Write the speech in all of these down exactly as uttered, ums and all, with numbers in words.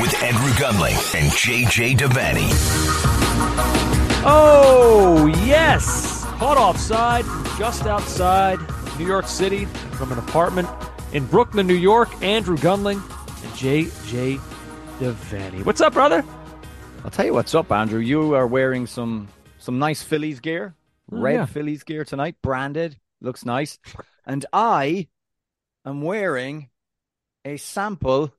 with Andrew Gundling and J J Devaney. Oh, yes. Caught Offside from just outside New York City, from an apartment in Brooklyn, New York. Andrew Gundling and J J Devaney. What's up, brother? I'll tell you what's up, Andrew. You are wearing some some nice Phillies gear. Oh, red yeah. Phillies gear tonight. Branded. Looks nice. And I am wearing a sample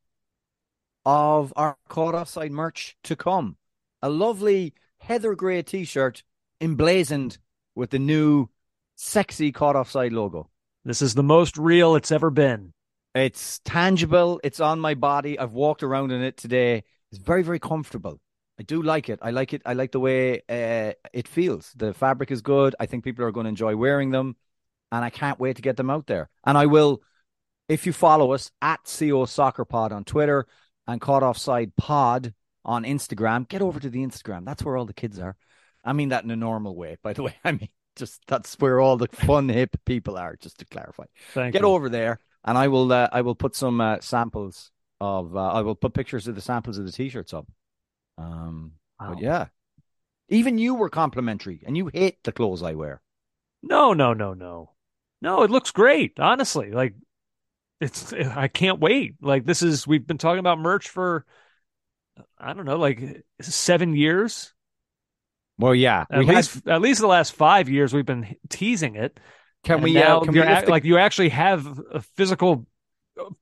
of our Caught Offside merch to come. A lovely heather grey t-shirt emblazoned with the new sexy Caught Offside logo. This is the most real it's ever been. It's tangible. It's on my body. I've walked around in it today. It's very, very comfortable. I do like it. I like it. I like the way uh, it feels. The fabric is good. I think people are going to enjoy wearing them, and I can't wait to get them out there. And I will, if you follow us, at C O Soccer Pod on Twitter, and Caught Offside Pod on Instagram. Get over to the Instagram. That's where all the kids are. I mean that in a normal way, by the way. I mean, just that's where all the fun, hip people are, just to clarify. Thank Get you. over there, and I will uh, I will put some uh, samples of, uh, I will put pictures of the samples of the T-shirts up. Um, wow. But yeah. Even you were complimentary, and you hate the clothes I wear. No, no, no, no. No, it looks great, honestly. Like, It's I can't wait. Like, this is, we've been talking about merch for, I don't know, like seven years. Well, yeah. At, we least, had... at least the last five years we've been teasing it. Can and we, now, uh, can we act, the... like you actually have a physical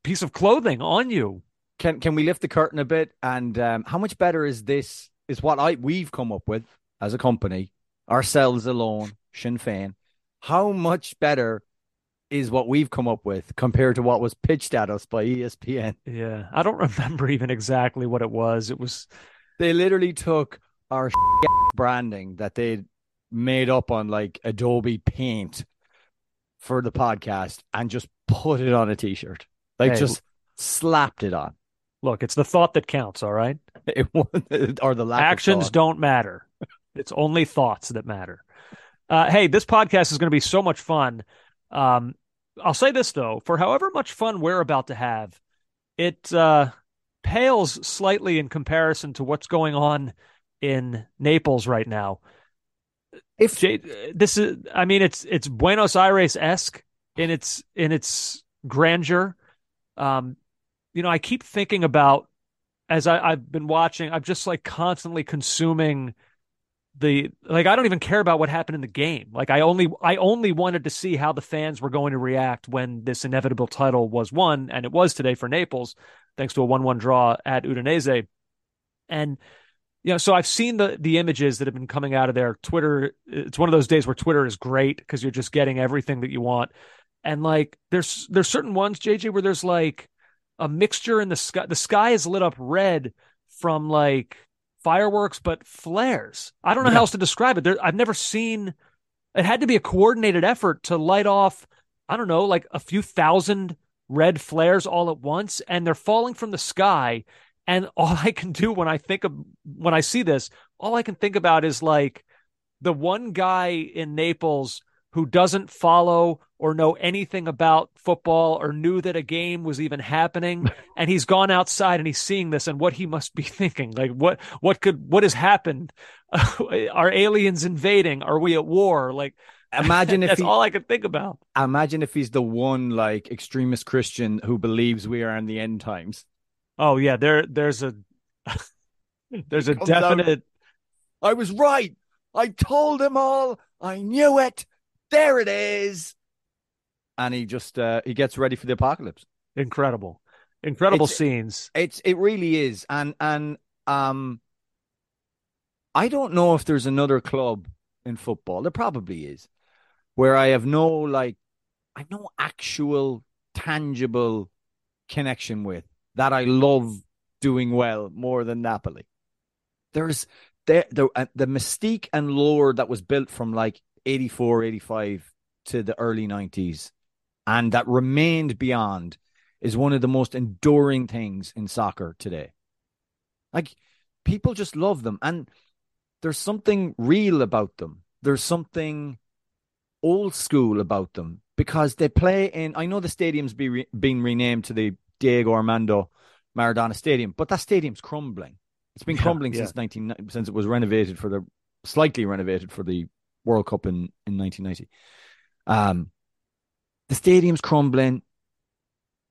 piece of clothing on you. Can Can we lift the curtain a bit? And um, how much better is this, is what I we've come up with as a company, ourselves alone, Sinn Féin. How much better is what we've come up with compared to what was pitched at us by E S P N. Yeah, I don't remember even exactly what it was. It was they literally took our branding that they made up on like Adobe Paint for the podcast and just put it on a T-shirt. Like hey, just slapped it on. Look, it's the thought that counts. All right, it or the lack actions of don't matter. It's only thoughts that matter. Uh, hey, this podcast is going to be so much fun. Um, I'll say this, though, for however much fun we're about to have, it uh, pales slightly in comparison to what's going on in Naples right now. If Jay, this is, I mean, it's it's Buenos Aires-esque in its in its grandeur. Um, you know, I keep thinking about, as I, I've been watching, I'm just like constantly consuming the like I don't even care about what happened in the game. Like I only I only wanted to see how the fans were going to react when this inevitable title was won, and it was today for Naples, thanks to a one one draw at Udinese. And you know, so I've seen the the images that have been coming out of their Twitter. It's one of those days where Twitter is great because you're just getting everything that you want. And like there's there's certain ones, J J, where there's like a mixture in the sky. The sky is lit up red from like fireworks, but flares. I don't know yeah. how else to describe it. There, I've never seen. It had to be a coordinated effort to light off, I don't know, like a few thousand red flares all at once, and they're falling from the sky. And all I can do when I think of, when I see this, all I can think about is like the one guy in Naples who doesn't follow or know anything about football or knew that a game was even happening. And he's gone outside and he's seeing this and what he must be thinking, like what, what could, what has happened? Are aliens invading? Are we at war? Like, imagine if that's he, all I could think about. Imagine if he's the one like extremist Christian who believes we are in the end times. Oh yeah. There, there's a, there's a definite. Out. I was right. I told them all. I knew it. There it is. And he just uh, he gets ready for the apocalypse. Incredible. Incredible it's, scenes. It's it really is. And and um I don't know if there's another club in football, there probably is, where I have no like I've no actual tangible connection with that I love doing well more than Napoli. There's the the, uh, the mystique and lore that was built from like eighty-four, eighty-five to the early nineties, and that remained beyond, is one of the most enduring things in soccer today. Like, people just love them, and there's something real about them. There's something old school about them, because they play in, I know the stadium's be re- being renamed to the Diego Armando Maradona Stadium, but that stadium's crumbling. It's been yeah, crumbling yeah. since nineteen ninety, since it was renovated for the, slightly renovated for the World Cup in, in nineteen ninety. Um, the stadium's crumbling.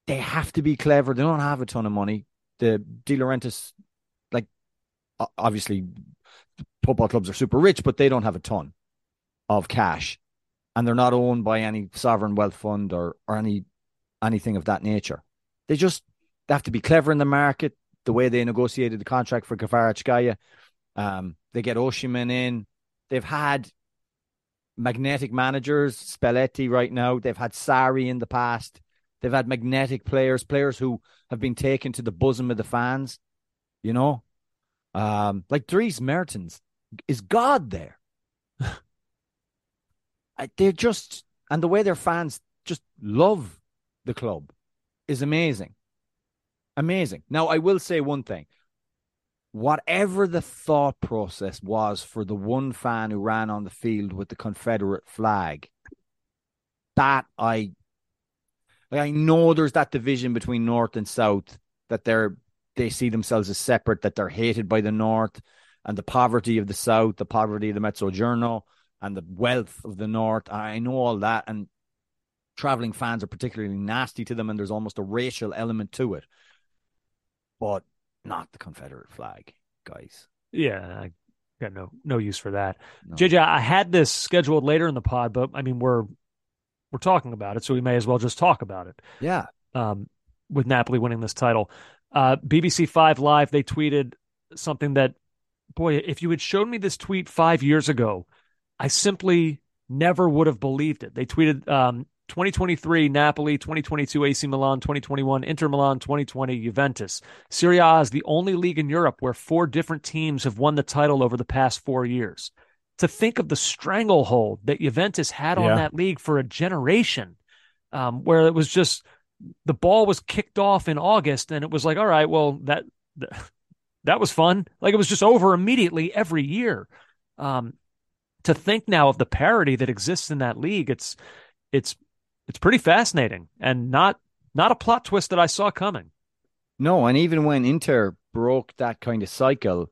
They have to be clever. They don't have a ton of money. The De Laurentiis, like, obviously, football clubs are super rich, but they don't have a ton of cash, and they're not owned by any sovereign wealth fund or or any anything of that nature. They just they have to be clever in the market. The way they negotiated the contract for Kvaratskhelia, um, they get Osimhen in. They've had magnetic managers, Spalletti right now. They've had Sarri in the past. They've had magnetic players, players who have been taken to the bosom of the fans, you know? Um, like Dries Mertens is God there. They're just, and the way their fans just love the club is amazing. Amazing. Now, I will say one thing. Whatever the thought process was for the one fan who ran on the field with the Confederate flag, that I, like, I know there's that division between North and South, that they're, they see themselves as separate, that they're hated by the North and the poverty of the South, the poverty of the Mezzogiorno and the wealth of the North. I know all that. And traveling fans are particularly nasty to them. And there's almost a racial element to it, but not the Confederate flag, guys. Yeah, I got no no use for that. No. J J, I had this scheduled later in the pod, but I mean, we're we're talking about it, so we may as well just talk about it. Yeah. Um, with Napoli winning this title, uh, B B C Five Live, they tweeted something that, boy, if you had shown me this tweet five years ago, I simply never would have believed it. They tweeted um, twenty twenty-three Napoli, twenty twenty-two A C Milan, twenty twenty-one Inter Milan, twenty twenty Juventus. Serie A is the only league in Europe where four different teams have won the title over the past four years. To think of the stranglehold that Juventus had on yeah. that league for a generation, um, where it was just the ball was kicked off in August and it was like, all right, well, that that was fun. Like, it was just over immediately every year. Um, to think now of the parity that exists in that league, it's it's It's pretty fascinating, and not not a plot twist that I saw coming. No, and even when Inter broke that kind of cycle,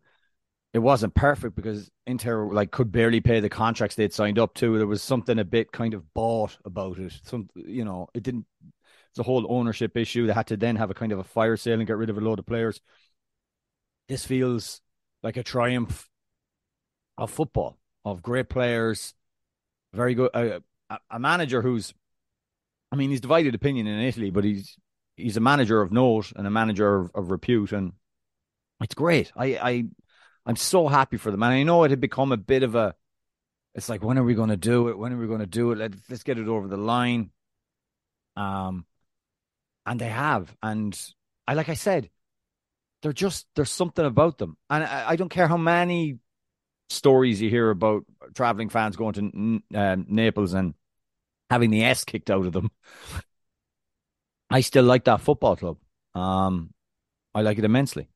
it wasn't perfect, because Inter like could barely pay the contracts they'd signed up to. There was something a bit kind of bought about it. Some, you know, it didn't. It's a whole ownership issue. They had to then have a kind of a fire sale and get rid of a load of players. This feels like a triumph of football, of great players, very good. Uh, a manager who's, I mean, he's divided opinion in Italy, but he's he's a manager of note and a manager of, of repute, and it's great. I, I, I'm so happy for them, and I know it had become a bit of a, it's like, when are we going to do it? When are we going to do it? Let's, let's get it over the line. Um, and they have, and I, like I said, they're just, there's something about them, and I, I don't care how many stories you hear about traveling fans going to uh, Naples and having the S kicked out of them. I still like that football club. Um, I like it immensely.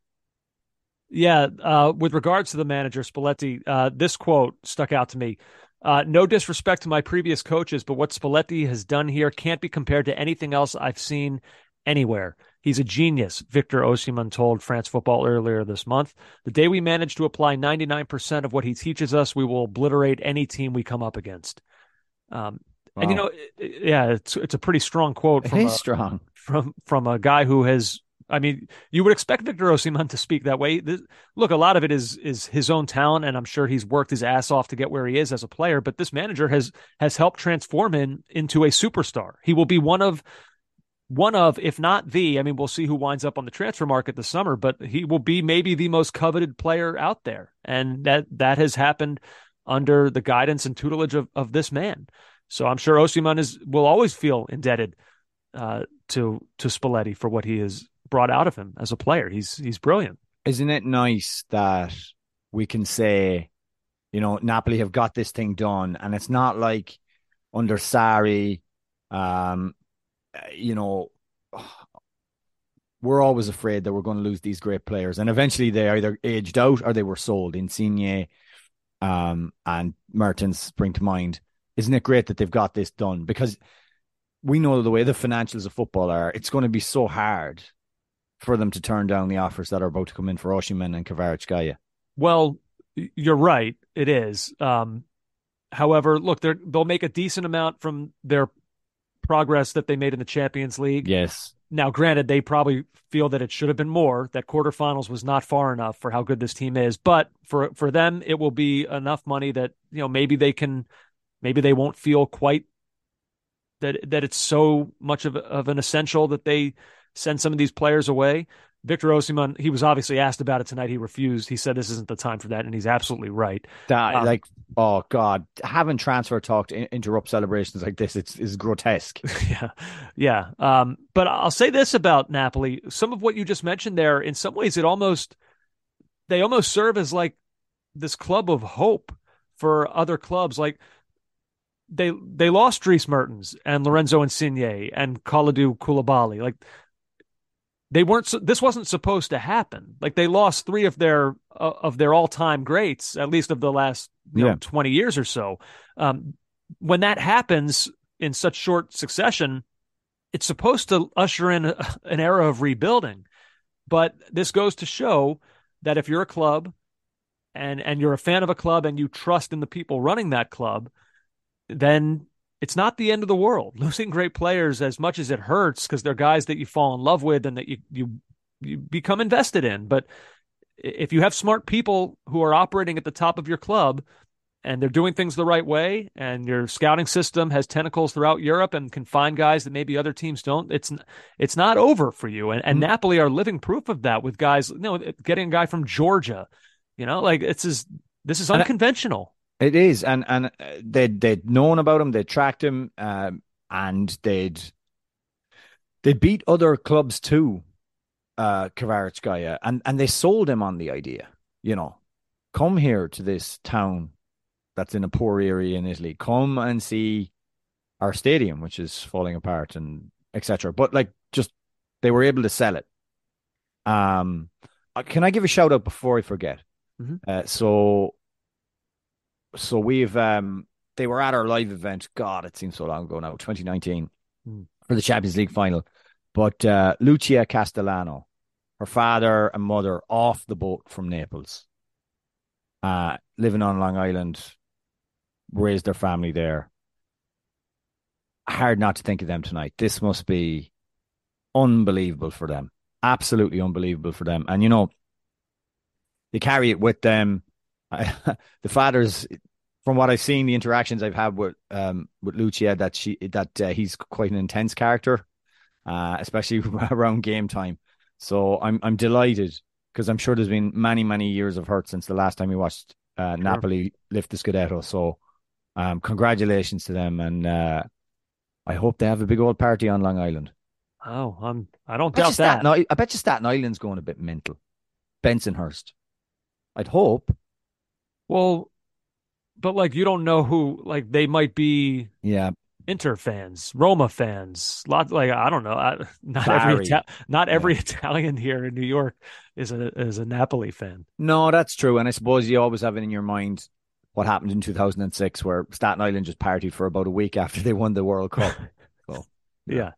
Yeah, uh, with regards to the manager, Spalletti, uh, this quote stuck out to me. Uh, no disrespect to my previous coaches, but what Spalletti has done here can't be compared to anything else I've seen anywhere. He's a genius, Victor Osimhen told France Football earlier this month. The day we manage to apply ninety-nine percent of what he teaches us, we will obliterate any team we come up against. Um, wow. And, you know, it, yeah, it's it's a pretty strong quote from, it is a, strong. from from a guy who has, I mean, you would expect Victor Osimhen to speak that way. This, look, a lot of it is is his own talent, and I'm sure he's worked his ass off to get where he is as a player, but this manager has has helped transform him into a superstar. He will be one of... One of, if not the, I mean, we'll see who winds up on the transfer market this summer, but he will be maybe the most coveted player out there. And that that has happened under the guidance and tutelage of, of this man. So I'm sure Osimhen is will always feel indebted uh, to to Spalletti for what he has brought out of him as a player. He's he's brilliant. Isn't it nice that we can say, you know, Napoli have got this thing done, and it's not like under Sarri, um, you know, we're always afraid that we're going to lose these great players. And eventually they either aged out or they were sold. Insigne um, and Mertens spring to mind. Isn't it great that they've got this done? Because we know the way the financials of football are, it's going to be so hard for them to turn down the offers that are about to come in for Osimhen and Kvaratskhelia. Well, you're right. It is. Um, however, look, they're, they'll make a decent amount from their progress that they made in the Champions League. Yes. Now, granted, they probably feel that it should have been more, that quarterfinals was not far enough for how good this team is, but for for them it will be enough money that, you know, maybe they can maybe they won't feel quite that that it's so much of, of an essential that they send some of these players away. Victor Osimhen, he was obviously asked about it tonight. He refused. He said this isn't the time for that, and he's absolutely right. That, um, like, oh, God. Having transfer talk to interrupt celebrations like this it's is grotesque. Yeah. Yeah. Um, but I'll say this about Napoli. Some of what you just mentioned there, in some ways, it almost they almost serve as, like, this club of hope for other clubs. Like, they they lost Dries Mertens and Lorenzo Insigne and Kalidou Koulibaly. Like, They weren't. This wasn't supposed to happen. Like, they lost three of their uh, of their all time greats, at least of the last you yeah. know, twenty years or so. Um, when that happens in such short succession, it's supposed to usher in a, an era of rebuilding. But this goes to show that if you're a club, and and you're a fan of a club, and you trust in the people running that club, then it's not the end of the world. Losing great players, as much as it hurts, because they're guys that you fall in love with and that you, you you become invested in. But if you have smart people who are operating at the top of your club and they're doing things the right way, and your scouting system has tentacles throughout Europe and can find guys that maybe other teams don't, it's it's not over for you. And, and mm-hmm. Napoli are living proof of that with guys. You know, getting a guy from Georgia, you know, like it's is this is unconventional. It is, and and they'd, they'd known about him, they tracked him, um, and they'd they beat other clubs too, uh, Kvaratskhelia, and, and they sold him on the idea, you know, come here to this town that's in a poor area in Italy, come and see our stadium, which is falling apart, and et cetera. But like, just they were able to sell it. Um, can I give a shout out before I forget? Mm-hmm. Uh, so. So we've, um, they were at our live event. God, it seems so long ago now, twenty nineteen mm. for the Champions League final. But uh, Lucia Castellano, her father and mother off the boat from Naples, uh, living on Long Island, raised their family there. Hard not to think of them tonight. This must be unbelievable for them. Absolutely unbelievable for them. And, you know, they carry it with them. I, the father's, from what I've seen, the interactions I've had with um, with Lucia, that she that uh, he's quite an intense character, uh, especially around game time. So I'm I'm delighted, because I'm sure there's been many many years of hurt since the last time we watched uh, sure. Napoli lift the Scudetto. So um, congratulations to them, and uh, I hope they have a big old party on Long Island. Oh, um, I don't I doubt that. Staten, I bet you Staten Island's going a bit mental. Bensonhurst, I'd hope. Well, but like, you don't know who, like, they might be, yeah, Inter fans, Roma fans, lot like I don't know. I, not Sorry. every Ita- not every yeah. Italian here in New York is a is a Napoli fan. No, that's true, and I suppose you always have it in your mind what happened in two thousand six, where Staten Island just partied for about a week after they won the World Cup. So, yeah.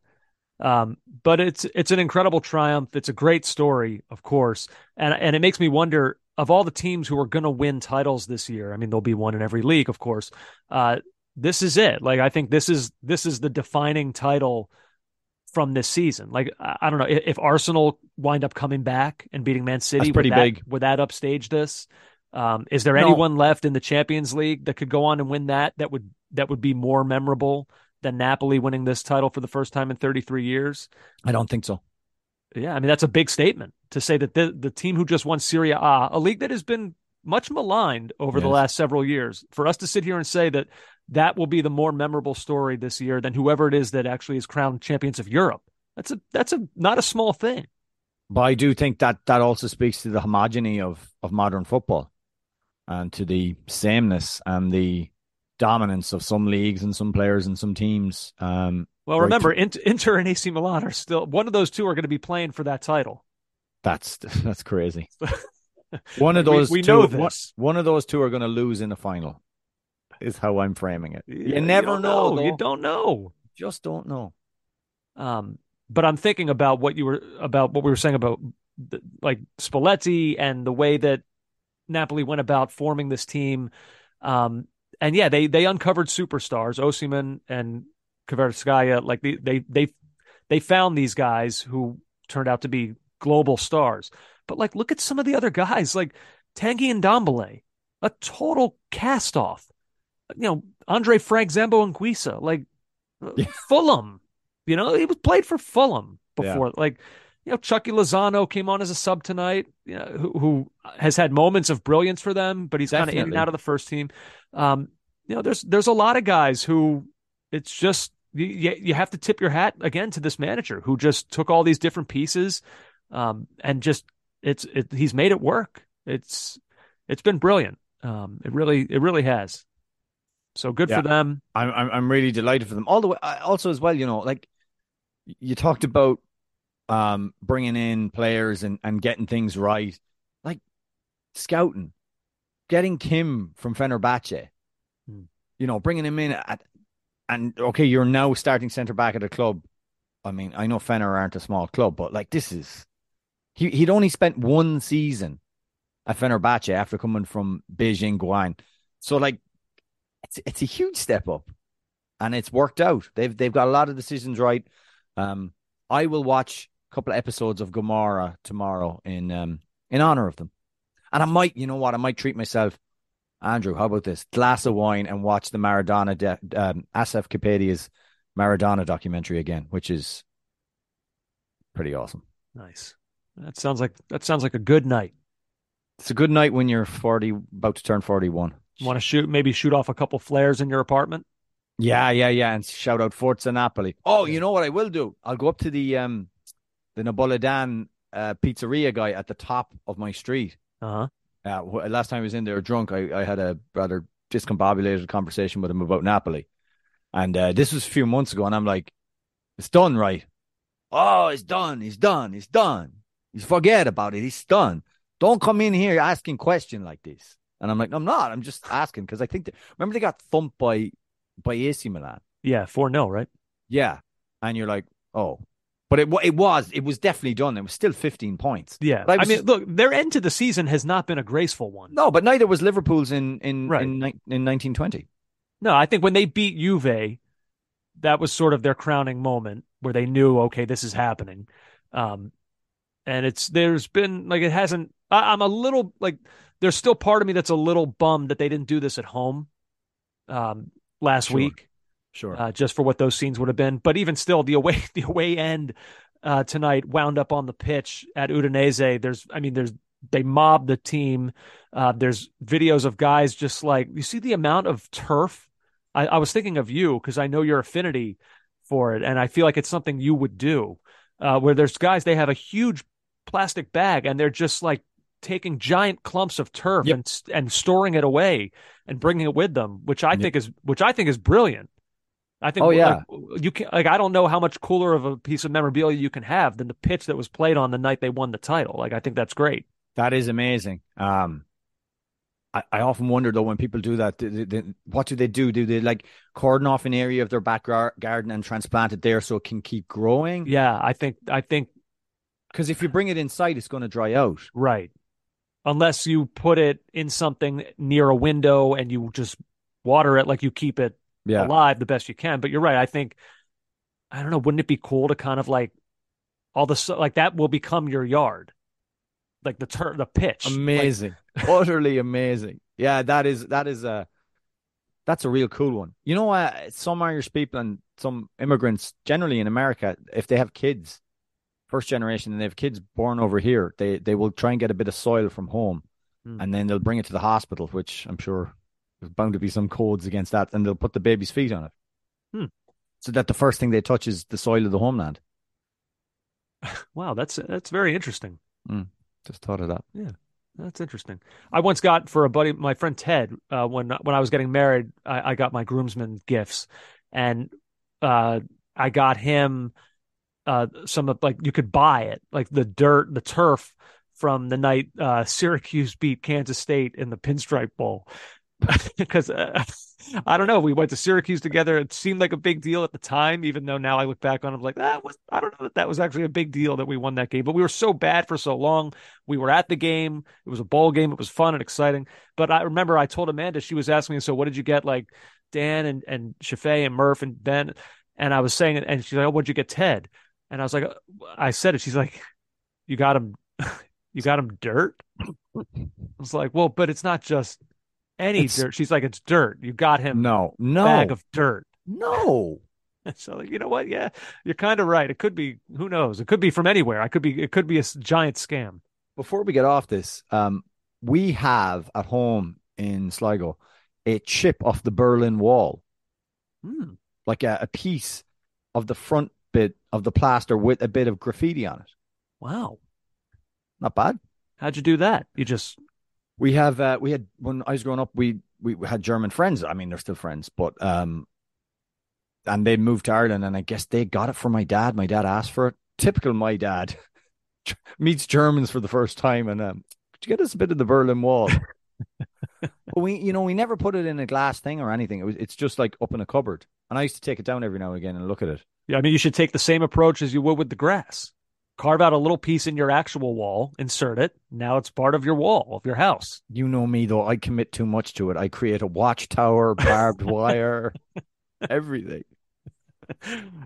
yeah, um, but it's it's an incredible triumph. It's a great story, of course, and and it makes me wonder of all the teams who are going to win titles this year. I mean, there'll be one in every league, of course. Uh, This is it. Like, I think this is this is the defining title from this season. Like, I don't know if Arsenal wind up coming back and beating Man City. That's pretty would that, big. Would that upstage this? Um, is there no. anyone left in the Champions League that could go on and win that? That would that would be more memorable than Napoli winning this title for the first time in thirty-three years. I don't think so. Yeah, I mean that's a big statement to say that the the team who just won Serie A, a league that has been much maligned over yes. the last several years, for us to sit here and say that that will be the more memorable story this year than whoever it is that actually is crowned champions of Europe. That's a that's a not a small thing. But I do think that that also speaks to the homogeny of, of modern football and to the sameness and the dominance of some leagues and some players and some teams. Um, well, remember, right? Inter and A C Milan are still, one of those two are going to be playing for that title. That's that's crazy. One of those we, we two, know this. One of those two are going to lose in the final. Is how I'm framing it. You yeah, never you know. know you don't know. Just don't know. Um, but I'm thinking about what you were about what we were saying about the, like Spalletti and the way that Napoli went about forming this team. Um, and yeah, they they uncovered superstars, Osimhen and Kvaratskhelia. Like they, they they they found these guys who turned out to be global stars. But like, look at some of the other guys, like Tanguy Ndombele, a total cast off. You know, Andre Frank Zambo-Anguissa, like yeah. Fulham, you know, he was played for Fulham before. Yeah. Like, you know, Chucky Lozano came on as a sub tonight, you know, who, who has had moments of brilliance for them, but he's kind of in and out of the first team. Um, you know, there's there's a lot of guys who it's just you, you have to tip your hat again to this manager who just took all these different pieces um, and just it's it, he's made it work. It's it's been brilliant. Um, it really it really has. So good yeah. for them. I'm I'm really delighted for them. All the way, also as well, you know, like you talked about um, bringing in players and, and getting things right, like scouting, getting Kim from Fenerbahce, hmm. you know, bringing him in at, and okay, you're now starting centre back at a club. I mean, I know Fener aren't a small club, but like this is he he'd only spent one season at Fenerbahce after coming from Beijing Guan, so like. It's, it's a huge step up, and it's worked out. They've they've got a lot of decisions right. Um, I will watch a couple of episodes of Gomorrah tomorrow in um in honor of them, and I might, you know what, I might treat myself. Andrew, how about this glass of wine and watch the Maradona de- um, Asaf Kapadia's Maradona documentary again, which is pretty awesome. Nice. That sounds like that sounds like a good night. It's a good night when you're forty, about to turn forty-one. Want to shoot, maybe shoot off a couple flares in your apartment? Yeah, yeah, yeah. And shout out Forza Napoli. Oh, you know what I will do? I'll go up to the um, the Napolitan uh, pizzeria guy at the top of my street. Uh-huh. Uh, last time I was in there drunk, I, I had a rather discombobulated conversation with him about Napoli. And uh, this was a few months ago. And I'm like, it's done, right? Oh, it's done. It's done. It's done. You forget about it. It's done. Don't come in here asking questions like this. And I'm like, I'm not. I'm just asking because I think they, remember they got thumped by by A C Milan. Yeah, four nil, right? Yeah, and you're like, oh, but it it was it was definitely done. It was still fifteen points. Yeah, I, was, I mean, look, their end to the season has not been a graceful one. No, but neither was Liverpool's in in right. in, in nineteen twenty. No, I think when they beat Juve, that was sort of their crowning moment where they knew, okay, this is happening. Um, and it's there's been like it hasn't. I, I'm a little like. There's still part of me that's a little bummed that they didn't do this at home um, last sure. week, sure, uh, just for what those scenes would have been. But even still, the away the away end uh, tonight wound up on the pitch at Udinese. There's, I mean, there's they mobbed the team. Uh, there's videos of guys just like you see the amount of turf. I, I was thinking of you because I know your affinity for it, and I feel like it's something you would do. Uh, where there's guys, they have a huge plastic bag, and they're just like. Taking giant clumps of turf yep. and and storing it away and bringing it with them, which I yep. think is which I think is brilliant. I think. Oh yeah. Like, you can like I don't know how much cooler of a piece of memorabilia you can have than the pitch that was played on the night they won the title. Like I think that's great. That is amazing. Um, I, I often wonder though when people do that, they, they, what do they do? Do they like cordon off an area of their back gar- garden and transplant it there so it can keep growing? Yeah, I think I think because if you bring it inside, it's going to dry out. Right. Unless you put it in something near a window and you just water it like you keep it yeah. alive the best you can. But you're right. I think, I don't know, wouldn't it be cool to kind of like all the, like that will become your yard. Like the turn, the pitch. Amazing. Like, utterly amazing. Yeah, that is, that is a, that's a real cool one. You know, uh, some Irish people and some immigrants generally in America, if they have kids, first generation, and they have kids born over here, they they will try and get a bit of soil from home, mm. and then they'll bring it to the hospital, which I'm sure there's bound to be some codes against that, and they'll put the baby's feet on it, mm. so that the first thing they touch is the soil of the homeland. Wow, that's that's very interesting. Mm. Just thought of that. Yeah, that's interesting. I once got for a buddy, my friend Ted, uh, when when I was getting married, I, I got my groomsmen gifts, and uh, I got him. Uh, some of like you could buy it, like the dirt, the turf from the night uh, Syracuse beat Kansas State in the Pinstripe Bowl. Because uh, I don't know, we went to Syracuse together. It seemed like a big deal at the time, even though now I look back on it, I'm like, that was I don't know that that was actually a big deal that we won that game. But we were so bad for so long. We were at the game. It was a bowl game. It was fun and exciting. But I remember I told Amanda, she was asking me, so what did you get? Like Dan and and Shafay and Murph and Ben, and I was saying, and she's like, oh, what'd you get, Ted? And I was like, I said it. She's like, you got him, you got him dirt. I was like, well, but it's not just any it's, dirt. She's like, it's dirt. You got him no, no. bag of dirt. No. And so like, you know what? Yeah, you're kind of right. It could be, who knows? It could be from anywhere. I could be, it could be a giant scam. Before we get off this, um, we have at home in Sligo, a chip off the Berlin Wall, hmm. like a, a piece of the front bit of the plaster with a bit of graffiti on it. Wow, not bad. How'd you do that? You just we have uh, we had when I was growing up, we we had German friends. I mean, they're still friends, but um, and they moved to Ireland, and I guess they got it from my dad. My dad asked for it. Typical, my dad meets Germans for the first time, and um, could you get us a bit of the Berlin Wall? But we, you know, we never put it in a glass thing or anything. It was it's just like up in a cupboard, and I used to take it down every now and again and look at it. Yeah, I mean, you should take the same approach as you would with the grass. Carve out a little piece in your actual wall, insert it. Now it's part of your wall of your house. You know me, though. I commit too much to it. I create a watchtower, barbed wire, everything.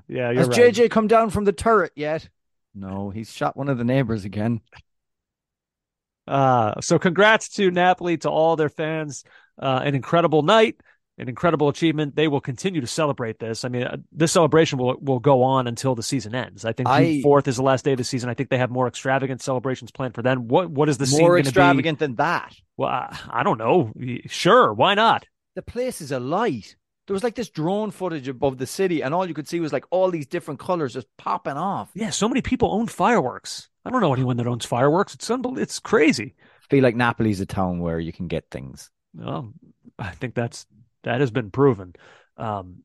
Yeah, you're Has right. Has J J come down from the turret yet? No, he's shot one of the neighbors again. Uh, so congrats to Napoli, to all their fans. Uh, an incredible night. An incredible achievement. They will continue to celebrate this. I mean, this celebration will will go on until the season ends. I think June fourth is the last day of the season. I think they have more extravagant celebrations planned for them. What What is the scene going to be? More extravagant than that? Well, I, I don't know. Sure, why not? The place is alight. There was like this drone footage above the city, and all you could see was like all these different colors just popping off. Yeah, so many people own fireworks. I don't know anyone that owns fireworks. It's unbel- It's crazy. I feel like Napoli's a town where you can get things. Well, I think that's... That has been proven. Um,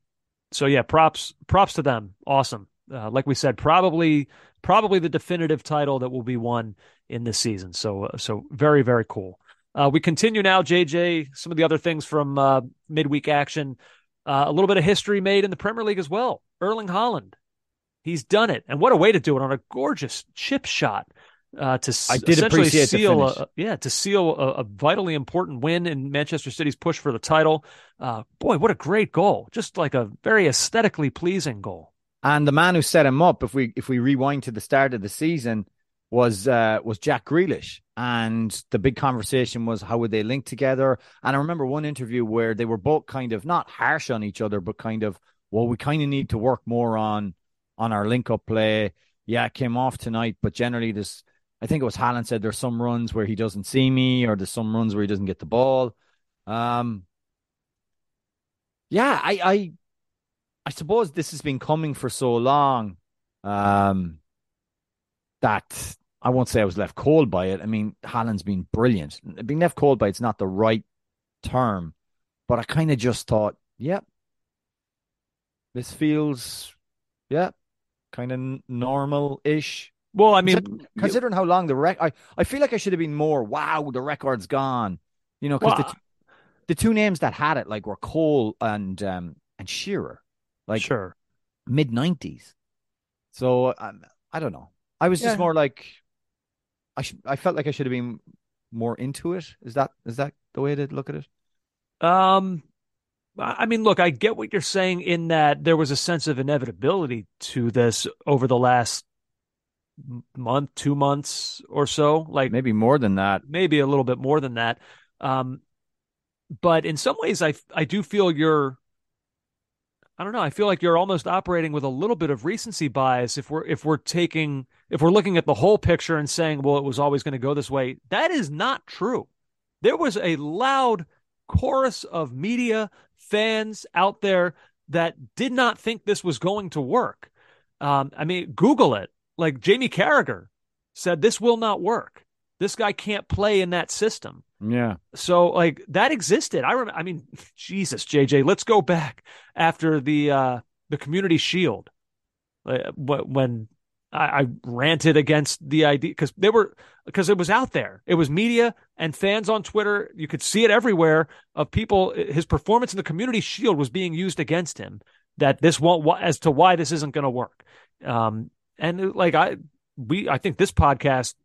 so yeah, props props to them. Awesome. Uh, like we said, probably probably the definitive title that will be won in this season. So uh, so very, very cool. Uh, we continue now, J J, some of the other things from uh, midweek action. Uh, a little bit of history made in the Premier League as well. Erling Haaland. He's done it. And what a way to do it on a gorgeous chip shot. Uh, to I did essentially seal, a, yeah, to seal a, a vitally important win in Manchester City's push for the title. Uh, boy, what a great goal! Just like a very aesthetically pleasing goal. And the man who set him up, if we if we rewind to the start of the season, was uh, was Jack Grealish, and the big conversation was how would they link together. And I remember one interview where they were both kind of not harsh on each other, but kind of well, we kind of need to work more on on our link up play. Yeah, it came off tonight, but generally this. I think it was Haaland said there's some runs where he doesn't see me or there's some runs where he doesn't get the ball. Um, yeah, I, I I suppose this has been coming for so long um, that I won't say I was left cold by it. I mean, Haaland's been brilliant. Being left cold by it's not the right term, but I kind of just thought, yep, yeah, This feels, yeah, kind of normal-ish. Well, I mean, Consider- considering how long the record, I, I feel like I should have been more, wow, the record's gone. You know, because well, the, t- the two names that had it, like, were Cole and um, and Shearer. Like, sure. mid nineties. So, um, I don't know. I was yeah. just more like, I sh- I felt like I should have been more into it. Is that is that the way to look at it? Um, I mean, look, I get what you're saying in that there was a sense of inevitability to this over the last month, two months or so. Like maybe more than that. Maybe a little bit more than that. Um, but in some ways, I, I do feel you're, I don't know, I feel like you're almost operating with a little bit of recency bias if we're if we're taking if we're looking at the whole picture and saying, well, it was always going to go this way. That is not true. There was a loud chorus of media fans out there that did not think this was going to work. Um, I mean, Google it. Like Jamie Carragher said, this will not work. This guy can't play in that system. Yeah. So like that existed. I remember, I mean, Jesus, J J, let's go back after the, uh, the Community Shield, uh, when I, I ranted against the idea, because they were, because it was out there, it was media and fans on Twitter. You could see it everywhere of people. His performance in the Community Shield was being used against him, that this won't, as to why this isn't going to work. Um, and like, I, we, I think this podcast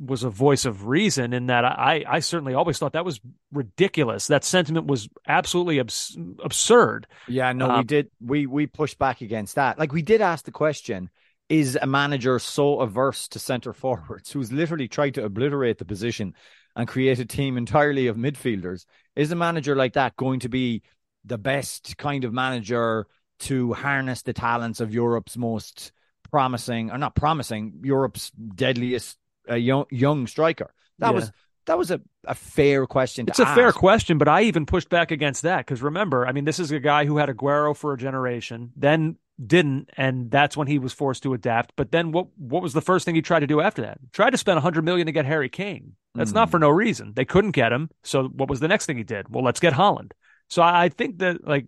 was a voice of reason in that I, I certainly always thought that was ridiculous. That sentiment was absolutely abs- absurd. Yeah, no, um, we did. We, we pushed back against that. Like we did ask the question, is a manager so averse to center forwards who's literally tried to obliterate the position and create a team entirely of midfielders? Is a manager like that going to be the best kind of manager to harness the talents of Europe's most promising or not promising Europe's deadliest a young young striker? That yeah. was that was a, a fair question to It's ask. a fair question, but I even pushed back against that because remember, I mean, this is a guy who had Aguero for a generation, then didn't, and that's when he was forced to adapt. But then what what was the first thing he tried to do after that? He tried to spend one hundred million dollars to get Harry Kane. That's mm. not for no reason. They couldn't get him, so what was the next thing he did? Well, let's get Haaland. So I, I think that, like,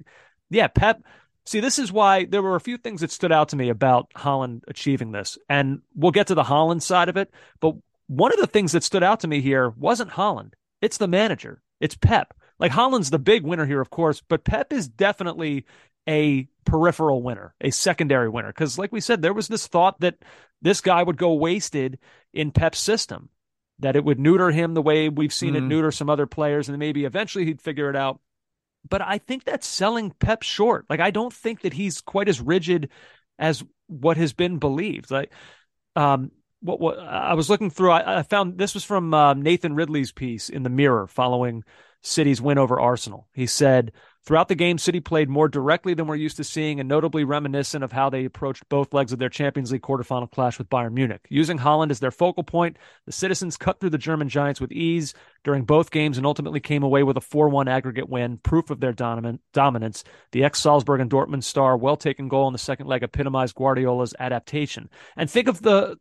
yeah, Pep... See, this is why there were a few things that stood out to me about Haaland achieving this, and we'll get to the Haaland side of it, but one of the things that stood out to me here wasn't Haaland. It's the manager. It's Pep. Like, Haaland's the big winner here, of course, but Pep is definitely a peripheral winner, a secondary winner, because like we said, there was this thought that this guy would go wasted in Pep's system, that it would neuter him the way we've seen mm-hmm. it neuter some other players, and maybe eventually he'd figure it out. But I think that's selling Pep short. Like, I don't think that he's quite as rigid as what has been believed. Like, um, what, what I was looking through, I, I found this was from uh, Nathan Ridley's piece in the Mirror following City's win over Arsenal. He said, throughout the game, City played more directly than we're used to seeing and notably reminiscent of how they approached both legs of their Champions League quarterfinal clash with Bayern Munich. Using Haaland as their focal point, the citizens cut through the German giants with ease during both games and ultimately came away with a four one aggregate win, proof of their dominant, dominance. The ex-Salzburg and Dortmund star well-taken goal in the second leg epitomized Guardiola's adaptation. And think of the...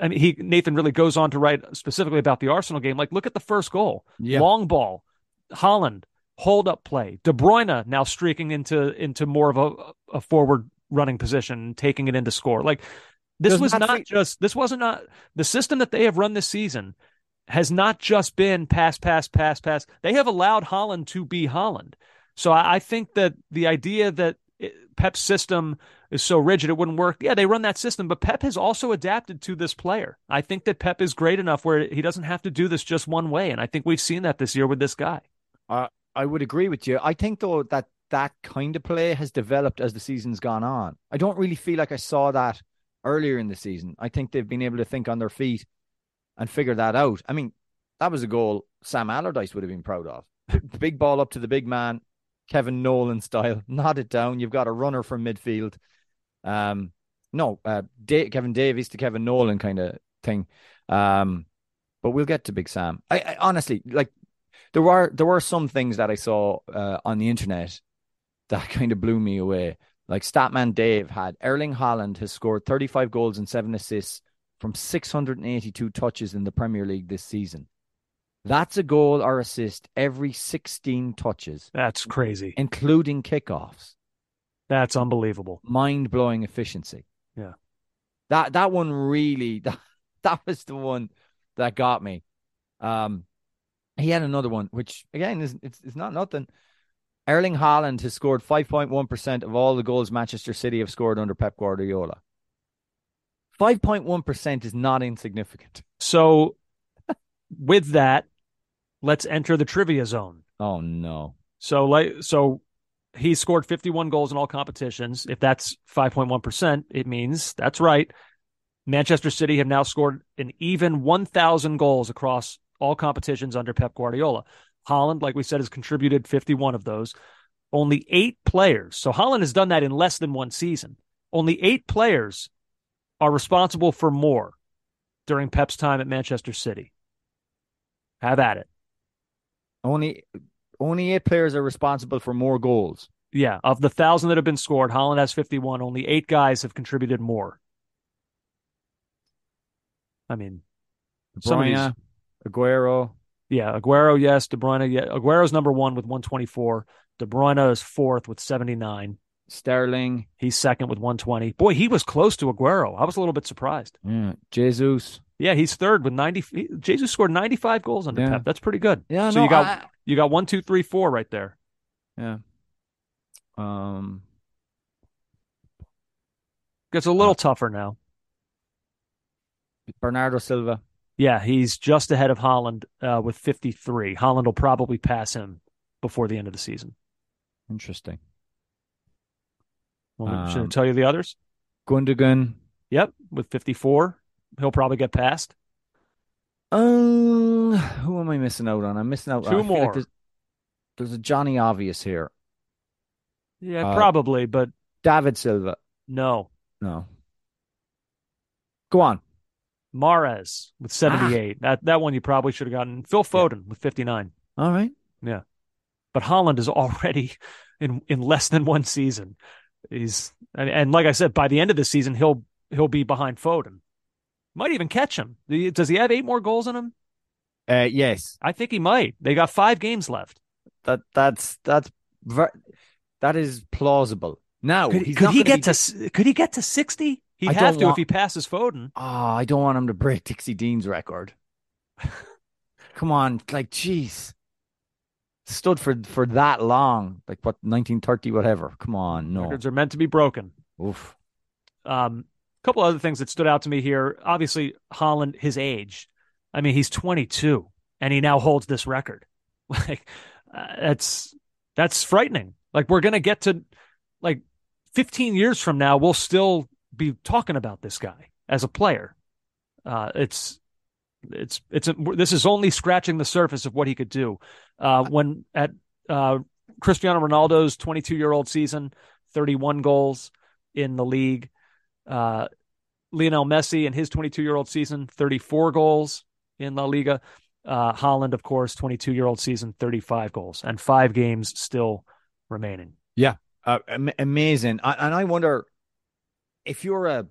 I mean, he Nathan really goes on to write specifically about the Arsenal game. Like, look at the first goal. Yeah. Long ball. Haaland, hold-up play. De Bruyne now streaking into into more of a, a forward-running position, taking it into score. Like, this Does was not see- just... This wasn't not... The system that they have run this season has not just been pass, pass, pass, pass. They have allowed Haaland to be Haaland. So I, I think that the idea that it, Pep's system is so rigid it wouldn't work, yeah, they run that system, but Pep has also adapted to this player. I think that Pep is great enough where he doesn't have to do this just one way, and I think we've seen that this year with this guy. Uh, I would agree with you. I think, though, that that kind of play has developed as the season's gone on. I don't really feel like I saw that earlier in the season. I think they've been able to think on their feet and figure that out. I mean, that was a goal Sam Allardyce would have been proud of. Big ball up to the big man, Kevin Nolan style. Nod it down. You've got a runner from midfield. Um, no, uh, da- Kevin Davies to Kevin Nolan kind of thing. Um, but we'll get to Big Sam. I, I honestly, like, there were there were some things that I saw uh, on the internet that kind of blew me away. Like Statman Dave had Erling Haaland has scored thirty-five goals and seven assists from six hundred eighty-two touches in the Premier League this season. That's a goal or assist every sixteen touches. That's crazy. Including kickoffs. That's unbelievable. Mind-blowing efficiency. Yeah. That that one really, that, that was the one that got me. Um, he had another one, which, again, is it's, it's not nothing. Erling Haaland has scored five point one percent of all the goals Manchester City have scored under Pep Guardiola. five point one percent is not insignificant. So, with that, let's enter the trivia zone. Oh, no. So, like, so he scored fifty-one goals in all competitions. If that's five point one percent, it means that's right. Manchester City have now scored an even one thousand goals across all competitions under Pep Guardiola. Haaland, like we said, has contributed fifty-one of those. Only eight players. So Haaland has done that in less than one season. Only eight players are responsible for more during Pep's time at Manchester City. Have at it. Only only eight players are responsible for more goals. Yeah. Of the thousand that have been scored, Haaland has fifty-one. Only eight guys have contributed more. I mean, De Bruyne, Aguero. Yeah, Aguero, yes. De Bruyne, yeah. Aguero's number one with one twenty-four. De Bruyne is fourth with seventy-nine. Sterling. He's second with one twenty. Boy, he was close to Aguero. I was a little bit surprised. Yeah. Jesus. Yeah, he's third with ninety. Jesus scored ninety-five goals under yeah. Pep. That's pretty good. Yeah, so no, you got I, you got one, two, three, four right there. Yeah. Um, Gets a little uh, tougher now. Bernardo Silva. Yeah, he's just ahead of Haaland uh, with fifty-three. Haaland will probably pass him before the end of the season. Interesting. Well, um, should I tell you the others? Gundogan. Yep, with fifty-four. He'll probably get passed. Um, who am I missing out on? I'm missing out on two I more. Like there's, there's a Johnny Obvious here. Yeah, uh, probably, but... David Silva. No. No. Go on. Mahrez with seventy-eight. Ah. That that one you probably should have gotten. Phil Foden yeah. with fifty-nine. All right. Yeah. But Haaland is already in, in less than one season. He's and, and like I said, by the end of the season, he'll he'll be behind Foden. Might even catch him. Does he have eight more goals in him? Uh, yes. I think he might. They got five games left. That that's that's ver- that is plausible. Now could, he's could not he get be... to could he get to sixty? He'd I have to want... if he passes Foden. Oh, I don't want him to break Dixie Dean's record. Come on, like, jeez. Stood for, for that long, like what nineteen thirty, whatever. Come on, no. Records are meant to be broken. Oof. Um, a couple other things that stood out to me here. Obviously, Haaland, his age. I mean, he's twenty-two, and he now holds this record. Like, uh, that's that's frightening. Like, we're gonna get to like fifteen years from now, we'll still be talking about this guy as a player. Uh, it's, it's, it's, a, this is only scratching the surface of what he could do. Uh, when at, uh, Cristiano Ronaldo's twenty-two year old season, thirty-one goals in the league, uh, Lionel Messi in his twenty-two year old season, thirty-four goals in La Liga, uh, Haaland, of course, twenty-two year old season, thirty-five goals and five games still remaining. Yeah. Uh, am- amazing. I, and I wonder, if you're a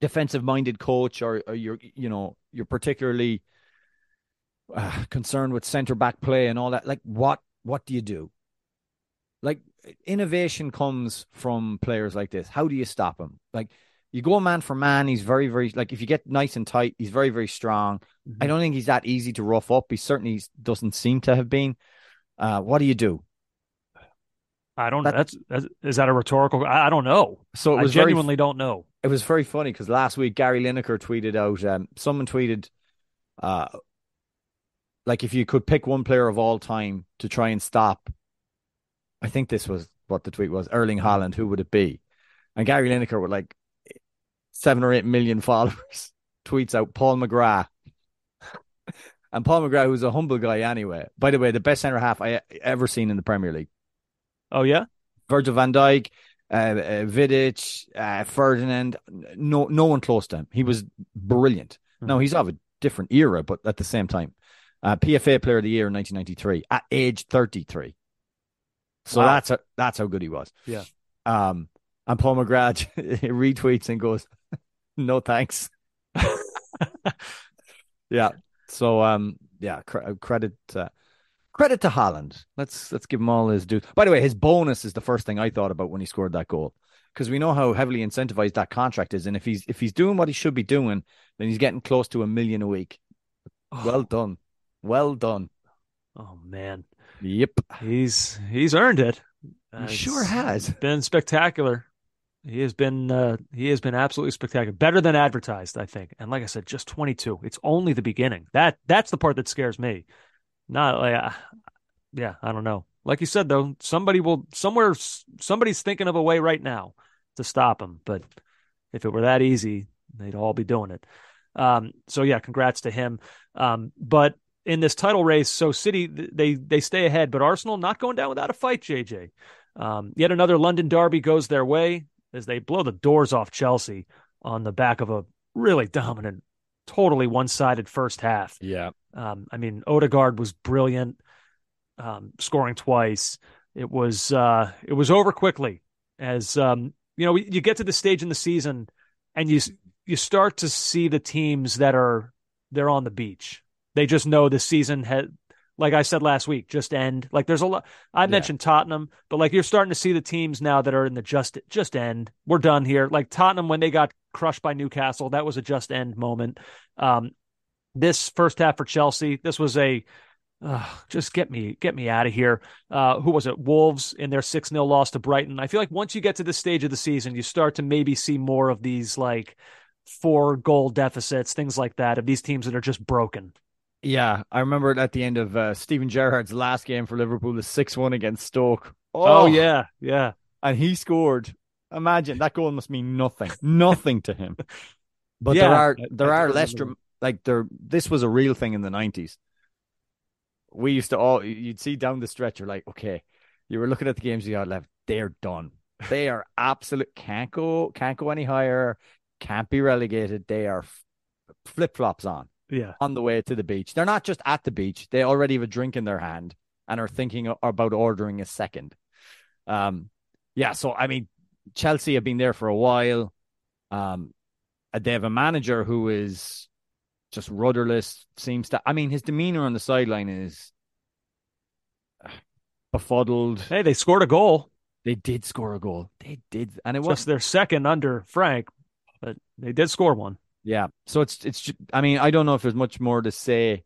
defensive-minded coach, or, or you're, you know, you're particularly uh, concerned with centre-back play and all that, like, what, what do you do? Like, innovation comes from players like this. How do you stop him? Like, you go man for man. He's very, very like if you get nice and tight, he's very, very strong. Mm-hmm. I don't think he's that easy to rough up. He certainly doesn't seem to have been. Uh, what do you do? I don't know. That, that's, is that a rhetorical? I don't know. So it was I genuinely very, don't know. It was very funny because last week Gary Lineker tweeted out, um, someone tweeted, uh, like if you could pick one player of all time to try and stop, I think this was what the tweet was, Erling Haaland, who would it be? And Gary Lineker with like seven or eight million followers tweets out Paul McGrath. And Paul McGrath, who's a humble guy anyway, by the way, the best centre half I ever seen in the Premier League. Oh, yeah? Virgil van Dijk, uh, uh, Vidic, uh, Ferdinand, no no one close to him. He was brilliant. Mm-hmm. Now, he's of a different era, but at the same time. Uh, P F A Player of the Year in nineteen ninety-three at age thirty-three. So wow. that's a, that's how good he was. Yeah. Um, and Paul McGrath retweets and goes, no thanks. Yeah. So, um, yeah, cr- credit... Uh, Credit to Haaland. Let's let's give him all his due. By the way, his bonus is the first thing I thought about when he scored that goal, because we know how heavily incentivized that contract is, and if he's if he's doing what he should be doing, then he's getting close to a million a week. Oh. Well done, well done. Oh man, yep, he's he's earned it. Uh, he sure has. Been spectacular. He has been uh, he has been absolutely spectacular. Better than advertised, I think. And like I said, just twenty-two. It's only the beginning. That that's the part that scares me. Not like, uh, yeah, I don't know. Like you said, though, somebody will somewhere. Somebody's thinking of a way right now to stop him. But if it were that easy, they'd all be doing it. Um, so yeah, congrats to him. Um, but in this title race, so City they they stay ahead, but Arsenal not going down without a fight. J J, um, yet another London derby goes their way as they blow the doors off Chelsea on the back of a really dominant, totally one-sided first half. Yeah. Um, I mean, Odegaard was brilliant, um, scoring twice. It was uh, it was over quickly as, um, you know, you get to the stage in the season and you you start to see the teams that are they're on the beach. They just know the season had, like I said last week, just end. Like there's a lot. I mentioned yeah. Tottenham, but like you're starting to see the teams now that are in the just just end. We're done here. Like Tottenham, when they got crushed by Newcastle, that was a just end moment. Um, this first half for Chelsea, this was a uh, just get me get me out of here. Uh, who was it? Wolves in their six nil loss to Brighton. I feel like once you get to this stage of the season, you start to maybe see more of these like four goal deficits, things like that, of these teams that are just broken. Yeah, I remember at the end of uh, Steven Gerrard's last game for Liverpool, the six one against Stoke. Oh, oh, yeah, yeah. And he scored. Imagine, that goal must mean nothing, nothing to him. But yeah, there are there are less, like there. This was a real thing in the nineties. We used to all, you'd see down the stretch, you're like, okay, you were looking at the games you had left, they're done. They are absolute, can't go, can't go any higher, can't be relegated. They are flip-flops on. Yeah, on the way to the beach. They're not just at the beach. They already have a drink in their hand and are thinking about ordering a second. Um, yeah, so, I mean, Chelsea have been there for a while. Um, they have a manager who is just rudderless, seems to... I mean, his demeanor on the sideline is befuddled. Hey, they scored a goal. They did score a goal. They did. And it was their second under Frank, but they did score one. Yeah, so it's, it's. I mean, I don't know if there's much more to say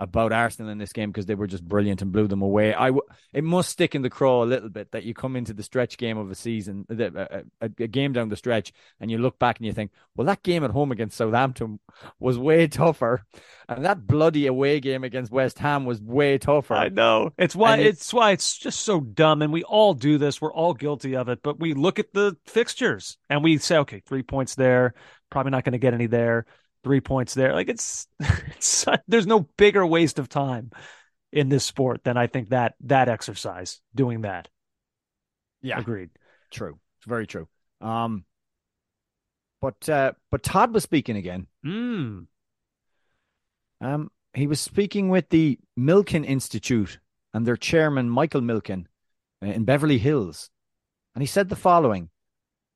about Arsenal in this game because they were just brilliant and blew them away. I w- it must stick in the craw a little bit that you come into the stretch game of a season, a, a, a game down the stretch, and you look back and you think, well, that game at home against Southampton was way tougher, and that bloody away game against West Ham was way tougher. I know. It's why it's, it's why it's just so dumb, and we all do this. We're all guilty of it, but we look at the fixtures, and we say, okay, three points there. Probably not going to get any there. Three points there. Like it's, it's, there's no bigger waste of time in this sport than I think that that exercise doing that. Yeah, agreed. True, it's very true. Um, but uh, but Todd was speaking again. Mm. Um, he was speaking with the Milken Institute and their chairman Michael Milken in Beverly Hills, and he said the following.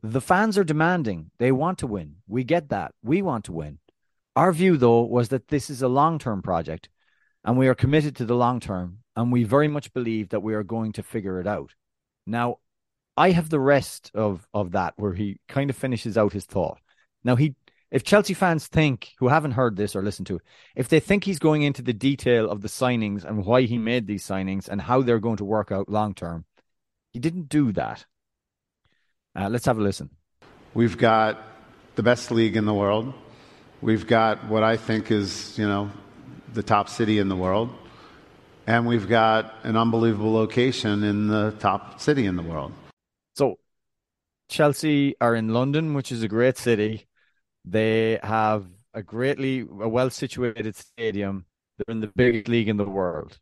The fans are demanding. They want to win. We get that. We want to win. Our view, though, was that this is a long-term project, and we are committed to the long term, and we very much believe that we are going to figure it out. Now, I have the rest of, of that where he kind of finishes out his thought. Now, he, if Chelsea fans think, who haven't heard this or listened to it, if they think he's going into the detail of the signings and why he made these signings and how they're going to work out long-term, he didn't do that. Uh, let's have a listen. We've got the best league in the world. We've got what I think is, you know, the top city in the world. And we've got an unbelievable location in the top city in the world. So Chelsea are in London, which is a great city. They have a greatly a well-situated stadium. They're in the biggest league in the world.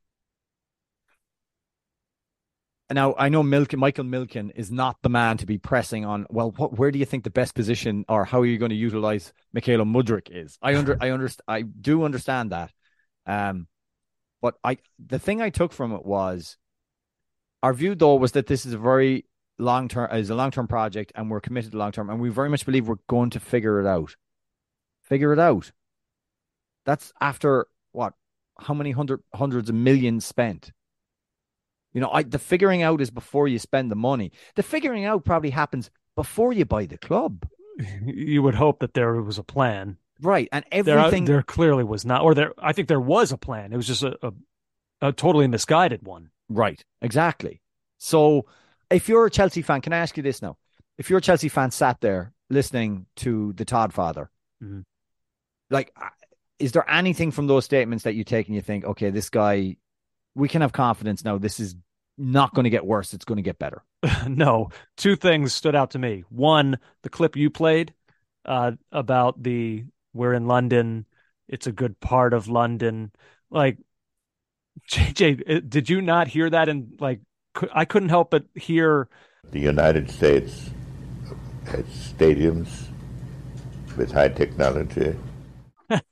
Now, I know Milken, Michael Milken is not the man to be pressing on, well, what, where do you think the best position or how are you going to utilize Mikhailo Mudryk is? I under, I understand, I do understand that. Um, but I, the thing I took from it was, our view, though, was that this is a very long-term, is a long-term project and we're committed to long-term and we very much believe we're going to figure it out. Figure it out. That's after, what, how many hundred, hundreds of millions spent? You know, I, the figuring out is before you spend the money. The figuring out probably happens before you buy the club. You would hope that there was a plan. Right. And everything. There, there clearly was not. Or there, I think there was a plan. It was just a, a, a totally misguided one. Right. Exactly. So if you're a Chelsea fan, can I ask you this now? If you're a Chelsea fan sat there listening to the Todd Father, mm-hmm. like, is there anything from those statements that you take and you think, okay, this guy, we can have confidence now. This is not going to get worse. It's going to get better. No. Two things stood out to me. One, the clip you played uh, about the, we're in London. It's a good part of London. Like, J J, did you not hear that? And like, I couldn't help but hear. The United States has stadiums with high technology.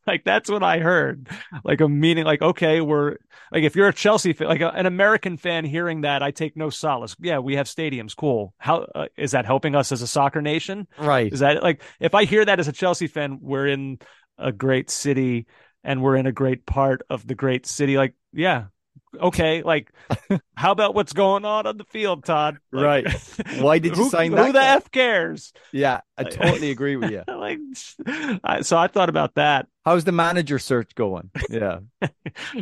Like, that's what I heard. Like a meaning, like, okay, we're like, if you're a Chelsea fan, like a, an American fan hearing that, I take no solace. Yeah, we have stadiums. Cool. How uh, is that helping us as a soccer nation? Right. Is that like, if I hear that as a Chelsea fan, we're in a great city and we're in a great part of the great city. Like, yeah. Okay. Like, how about what's going on on the field, Todd? Like, right. Why did you who, sign that? Who the guy? F cares? Yeah, I totally agree with you. Like, I, so I thought about that. How's the manager search going? Yeah.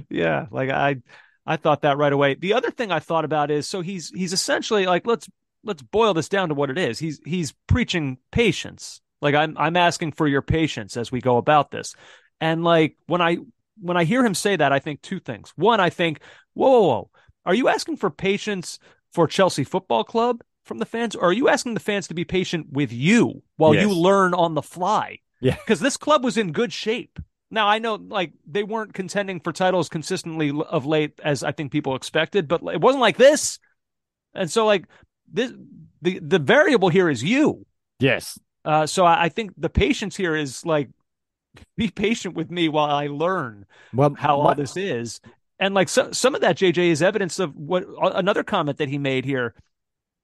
Yeah. Like I, I thought that right away. The other thing I thought about is, so he's, he's essentially like, let's, let's boil this down to what it is. He's, he's preaching patience. Like I'm, I'm asking for your patience as we go about this. And like, when I, When I hear him say that, I think two things. One, I think, whoa, whoa, whoa. Are you asking for patience for Chelsea Football Club from the fans? Or are you asking the fans to be patient with you while yes. you learn on the fly? Yeah. Because this club was in good shape. Now, I know like they weren't contending for titles consistently of late, as I think people expected, but it wasn't like this. And so like this, the, the variable here is you. Yes. Uh, so I, I think the patience here is like, be patient with me while I learn well, how all my, this is. And like so, some of that, J J, is evidence of what another comment that he made here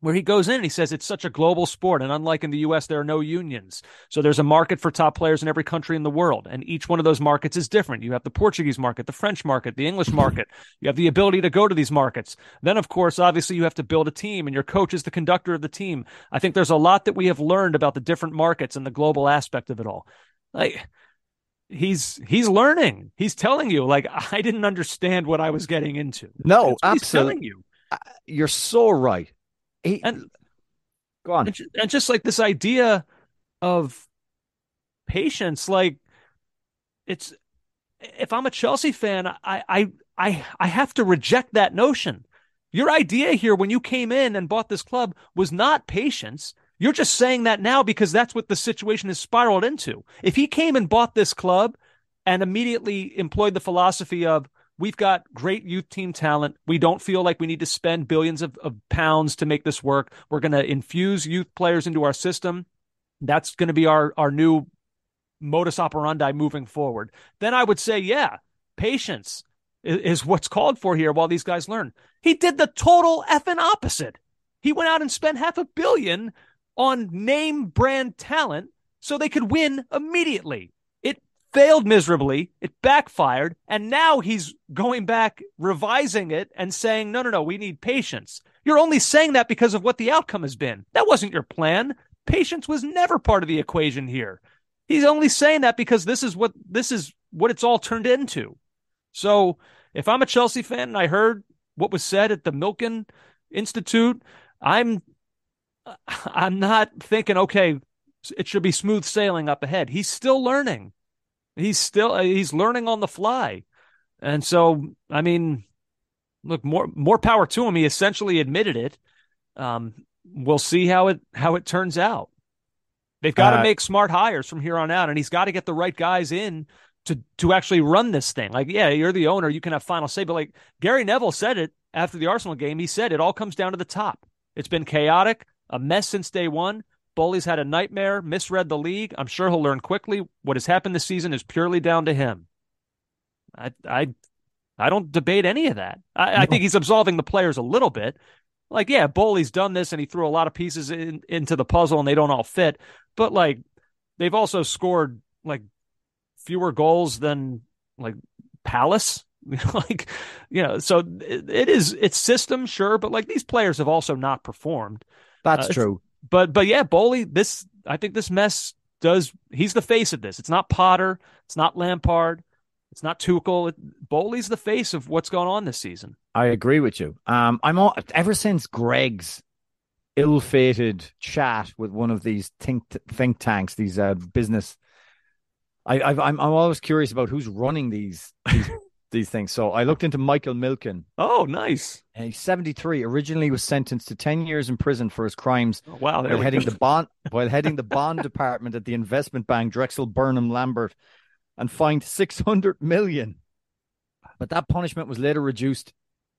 where he goes in and he says, it's such a global sport. And unlike in the U S, there are no unions. So there's a market for top players in every country in the world. And each one of those markets is different. You have the Portuguese market, the French market, the English market. You have the ability to go to these markets. Then, of course, obviously you have to build a team and your coach is the conductor of the team. I think there's a lot that we have learned about the different markets and the global aspect of it all. Like, He's he's learning. He's telling you, like, I didn't understand what I was getting into. No, absolutely. He's telling you. Uh, you're so right. He, and, go on. And just, and just like this idea of patience, like it's if I'm a Chelsea fan, I I I, I have to reject that notion. Your idea here when you came in and bought this club was not patience. You're just saying that now because that's what the situation has spiraled into. If he came and bought this club and immediately employed the philosophy of, we've got great youth team talent. We don't feel like we need to spend billions of, of pounds to make this work. We're going to infuse youth players into our system. That's going to be our, our new modus operandi moving forward. Then I would say, yeah, patience is, is what's called for here while these guys learn. He did the total effing opposite. He went out and spent half a billion on name brand talent so they could win immediately. It failed miserably. It backfired. And now he's going back, revising it and saying, no, no, no, we need patience. You're only saying that because of what the outcome has been. That wasn't your plan. Patience was never part of the equation here. He's only saying that because this is what, this is what it's all turned into. So if I'm a Chelsea fan and I heard what was said at the Milken Institute, I'm, I'm not thinking, okay, it should be smooth sailing up ahead. He's still learning. He's still, he's learning on the fly. And so, I mean, look, more, more power to him. He essentially admitted it. Um, we'll see how it, how it turns out. They've got to uh, make smart hires from here on out. And he's got to get the right guys in to, to actually run this thing. Like, yeah, you're the owner. You can have final say, but like Gary Neville said it after the Arsenal game, he said, it all comes down to the top. It's been chaotic. A mess since day one. Bully's had a nightmare, misread the league. I'm sure he'll learn quickly. What has happened this season is purely down to him. I I, I don't debate any of that. I, no. I think he's absolving the players a little bit. Like, yeah, Bully's done this and he threw a lot of pieces in, into the puzzle and they don't all fit. But, like, they've also scored, like, fewer goals than, like, Palace Like, you know, so it, it is, it's system, sure, but like these players have also not performed. That's uh, true. But, but yeah, Boley, this, I think this mess does, he's the face of this. It's not Potter. It's not Lampard. It's not Tuchel. It, Boley's the face of what's going on this season. I agree with you. Um, I'm all, ever since Greg's ill-fated chat with one of these think think tanks, these uh, business. I, I've, I'm I'm always curious about who's running these these, these things. So I looked into Michael Milken. Oh, nice. And he's seventy-three. Originally, was sentenced to ten years in prison for his crimes. Oh, wow, while heading the bond while heading the bond department at the investment bank Drexel Burnham Lambert, and fined six hundred million. But that punishment was later reduced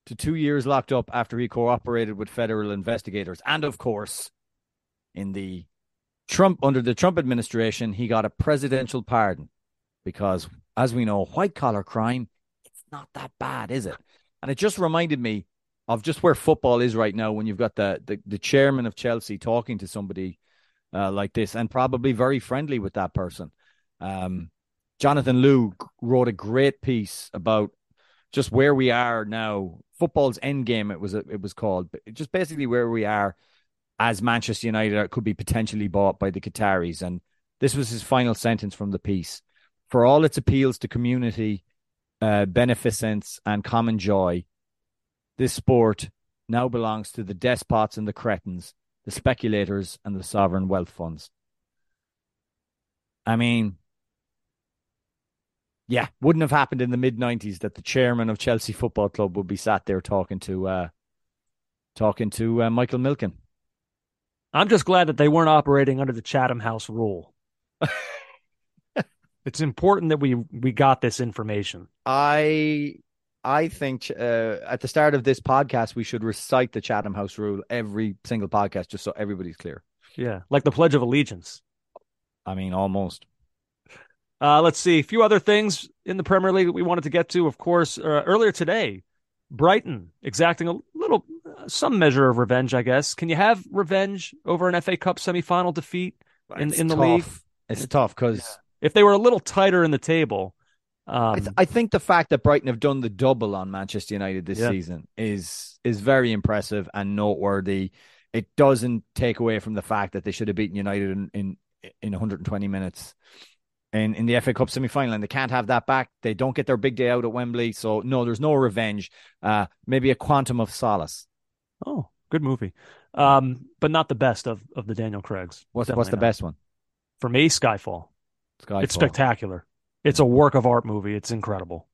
to two years locked up after he cooperated with federal investigators. And of course, in the Trump under the Trump administration, he got a presidential pardon because, as we know, white collar crime, it's not that bad, is it? And it just reminded me of just where football is right now when you've got the the, the chairman of Chelsea talking to somebody uh, like this, and probably very friendly with that person. Um, Jonathan Liu wrote a great piece about just where we are now. Football's endgame, it was it was called, but just basically where we are as Manchester United could be potentially bought by the Qataris. And this was his final sentence from the piece. For all its appeals to community, uh, beneficence and common joy, this sport now belongs to the despots and the cretins, the speculators and the sovereign wealth funds. I mean... yeah, wouldn't have happened in the mid nineties that the chairman of Chelsea Football Club would be sat there talking to uh, talking to uh, Michael Milken. I'm just glad that they weren't operating under the Chatham House rule. It's important that we we got this information. I I think uh, at the start of this podcast, we should recite the Chatham House rule every single podcast, just so everybody's clear. Yeah, like the Pledge of Allegiance. I mean, almost. Uh, let's see. A few other things in the Premier League that we wanted to get to, of course. Uh, earlier today, Brighton exacting a little, uh, some measure of revenge, I guess. Can you have revenge over an F A Cup semifinal defeat in, it's in the tough. league? It's tough because... yeah. If they were a little tighter in the table... Um, I, th- I think the fact that Brighton have done the double on Manchester United this yeah. season is is very impressive and noteworthy. It doesn't take away from the fact that they should have beaten United in, in, in one hundred twenty minutes. In, in the F A Cup semi-final, and they can't have that back. They don't get their big day out at Wembley. So, no, there's no revenge. Uh, maybe a quantum of solace. Oh, good movie. Um, but not the best of, of the Daniel Craig's. What's, what's the not. best one? For me, Skyfall. Skyfall. It's spectacular. It's a work of art movie. It's incredible.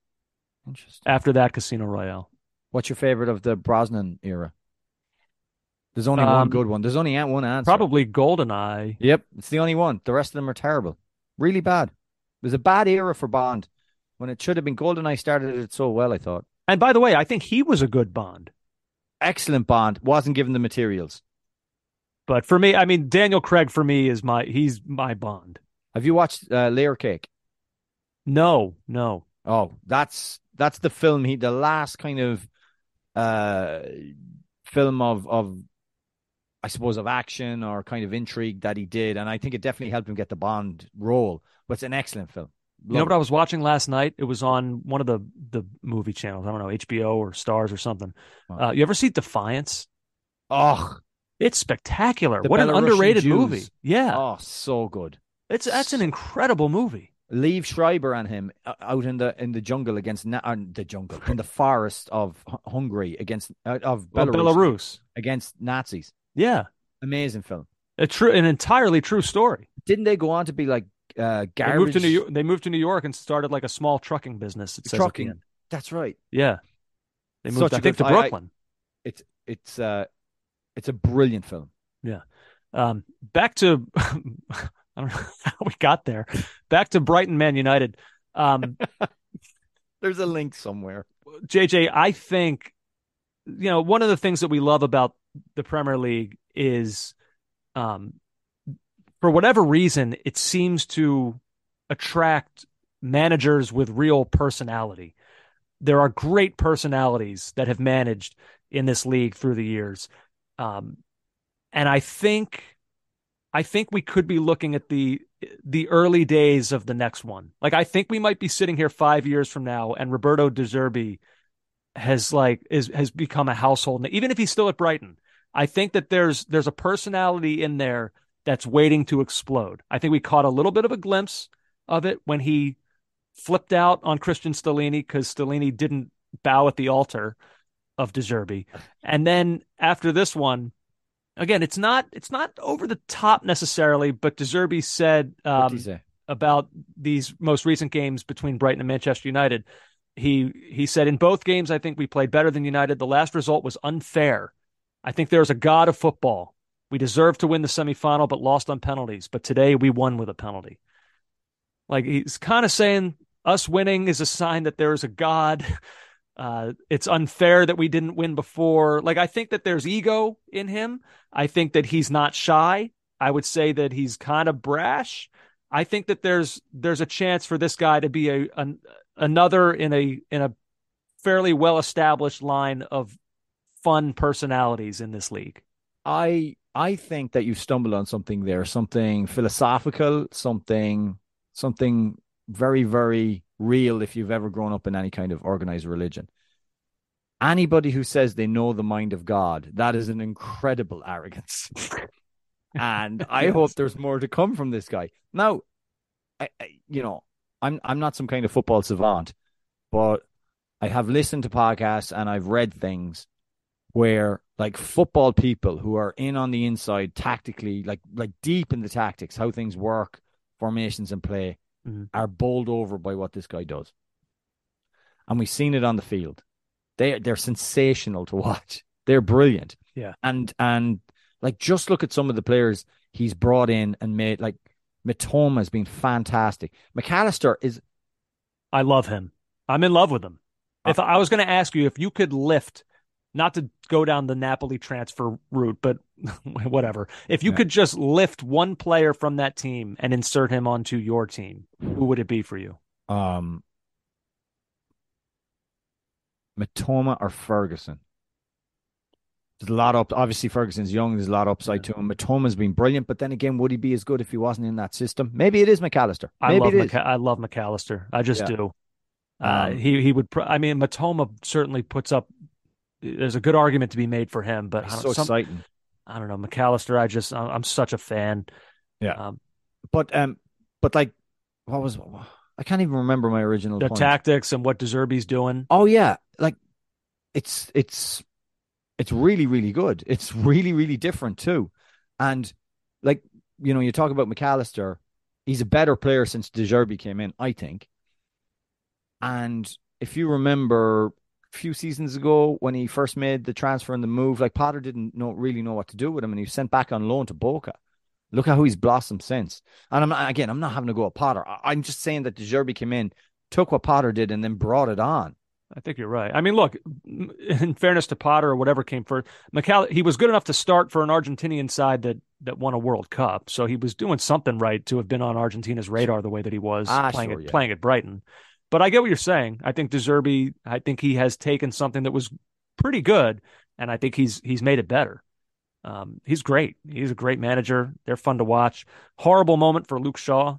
Interesting. After that, Casino Royale. What's your favorite of the Brosnan era? There's only um, one good one. There's only one answer. Probably GoldenEye. Yep, it's the only one. The rest of them are terrible. Really bad. It was a bad era for Bond when it should have been. GoldenEye started it so well, I thought. And by the way, I think he was a good Bond. Excellent Bond. Wasn't given the materials. But for me, I mean, Daniel Craig for me is my, he's my Bond. Have you watched uh, Layer Cake? No, no. Oh, that's, that's the film. He, the last kind of uh, film of, of, I suppose, of action or kind of intrigue that he did. And I think it definitely helped him get the Bond role. But it's an excellent film. Love you know it. What I was watching last night? It was on one of the, the movie channels. I don't know, H B O or Stars or something. Wow. Uh, you ever see Defiance? Oh, it's spectacular. What Belarusian an underrated Jews. movie. Yeah. Oh, so good. It's That's an incredible movie. Leave Schreiber and him out in the in the jungle against uh, the jungle, in the forest of Hungary against uh, of Belarus, oh, Belarus against Nazis. Yeah. Amazing film. A true, an entirely true story. Didn't they go on to be like uh, garbage? They moved to New York, they moved to New York and started like a small trucking business. It says trucking. At the end. That's right. Yeah. They moved, I think, to Brooklyn. I, I, it's it's uh, it's a brilliant film. Yeah. Um, back to, I don't know how we got there. Back to Brighton Man United. Um, There's a link somewhere. J J, I think, you know, one of the things that we love about the Premier League is, um, for whatever reason, it seems to attract managers with real personality. There are great personalities that have managed in this league through the years. Um, and I think, I think we could be looking at the the early days of the next one. Like, I think we might be sitting here five years from now and Roberto De Zerbi has like is has become a household name, even if he's still at Brighton. I think that there's there's a personality in there that's waiting to explode. I think we caught a little bit of a glimpse of it when he flipped out on Christian Stellini because Stellini didn't bow at the altar of De Zerbi. And then after this one, again, it's not it's not over the top necessarily, but De Zerbi said um, about these most recent games between Brighton and Manchester United, he he said, in both games, I think we played better than United. The last result was unfair. I think there's a god of football. We deserved to win the semifinal, but lost on penalties. But today we won with a penalty. Like, he's kind of saying us winning is a sign that there is a god. Uh, it's unfair that we didn't win before. Like, I think that there's ego in him. I think that he's not shy. I would say that he's kind of brash. I think that there's there's a chance for this guy to be a, a another in a in a fairly well established line of fun personalities in this league. I I think that you stumbled on something there, something philosophical, something something very, very real if you've ever grown up in any kind of organized religion. Anybody who says they know the mind of God, that is an incredible arrogance. And I yes. hope there's more to come from this guy. Now, I, I, you know, I'm I'm not some kind of football savant, but I have listened to podcasts and I've read things where, like, football people who are in on the inside tactically, like like deep in the tactics, how things work, formations and play, mm-hmm. are bowled over by what this guy does. And we've seen it on the field. They they're sensational to watch. They're brilliant. Yeah. And and like, just look at some of the players he's brought in and made, like Mitoma has been fantastic. McAllister is I love him. I'm in love with him. If I was going to ask you if you could lift, not to go down the Napoli transfer route, but whatever. If you yeah. could just lift one player from that team and insert him onto your team, who would it be for you? Um, Mitoma or Ferguson? There's a lot up. Obviously, Ferguson's young. There's a lot upside yeah. to him. Matoma's been brilliant, but then again, would he be as good if he wasn't in that system? Maybe it is McAllister. Maybe I love it Mac- is. I love McAllister. I just yeah. do. Uh, um, he he would. Pr- I mean, Mitoma certainly puts up. There's a good argument to be made for him, but I don't, so some, exciting. I don't know, McAllister. I just, I'm, I'm such a fan. Yeah, um, but um, but like, what was I can't even remember my original. The point. Tactics and what De Zerbi's doing. Oh yeah, like it's it's it's really really good. It's really really different too, and like, you know, you talk about McAllister. He's a better player since De Zerbi came in, I think. And if you remember, few seasons ago when he first made the transfer and the move, like, Potter didn't know really know what to do with him, and he was sent back on loan to Boca. Look at how he's blossomed since. And I'm not, again, I'm not having to go at Potter. I'm just saying that De Zerbi came in, took what Potter did, and then brought it on. I think you're right. I mean, look, in fairness to Potter or whatever came first, McAllister, he was good enough to start for an Argentinian side that that won a World Cup, so he was doing something right to have been on Argentina's radar the way that he was ah, playing, sure, at, yeah. playing at Brighton. But I get what you're saying. I think De Zerbi, I think he has taken something that was pretty good, and I think he's he's made it better. Um, he's great. He's a great manager. They're fun to watch. Horrible moment for Luke Shaw.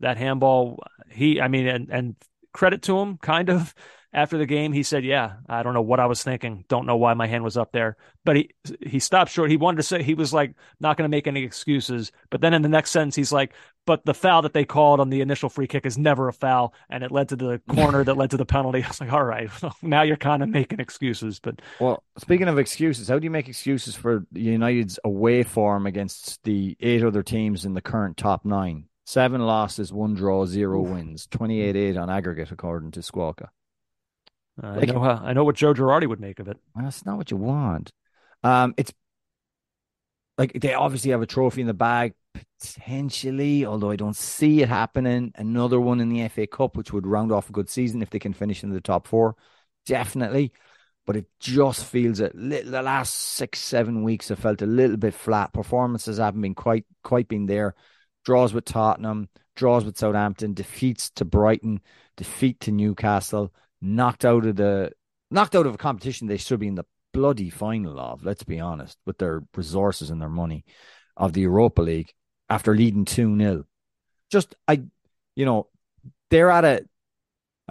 That handball, he, I mean, and, and credit to him, kind of. After the game, he said, yeah, I don't know what I was thinking. Don't know why my hand was up there. But he he stopped short. He wanted to say, he was like, not going to make any excuses. But then in the next sentence, he's like, but the foul that they called on the initial free kick is never a foul. And it led to the corner that led to the penalty. I was like, all right, well, now you're kind of making excuses. But well, speaking of excuses, how do you make excuses for United's away form against the eight other teams in the current top nine? Seven losses, one draw, zero wins, twenty-eight eight on aggregate, according to Squawka. Uh, like, I know how, I know what Joe Girardi would make of it. That's not what you want. Um, it's like they obviously have a trophy in the bag, potentially, although I don't see it happening. Another one in the F A Cup, which would round off a good season if they can finish in the top four. Definitely. But it just feels a little, the last six, seven weeks have felt a little bit flat. Performances haven't been quite, quite been there. Draws with Tottenham, draws with Southampton, defeats to Brighton, defeat to Newcastle. Knocked out of the knocked out of a competition they should be in the bloody final of, let's be honest, with their resources and their money, of the Europa League after leading two nil. just, I, you know, they're at a,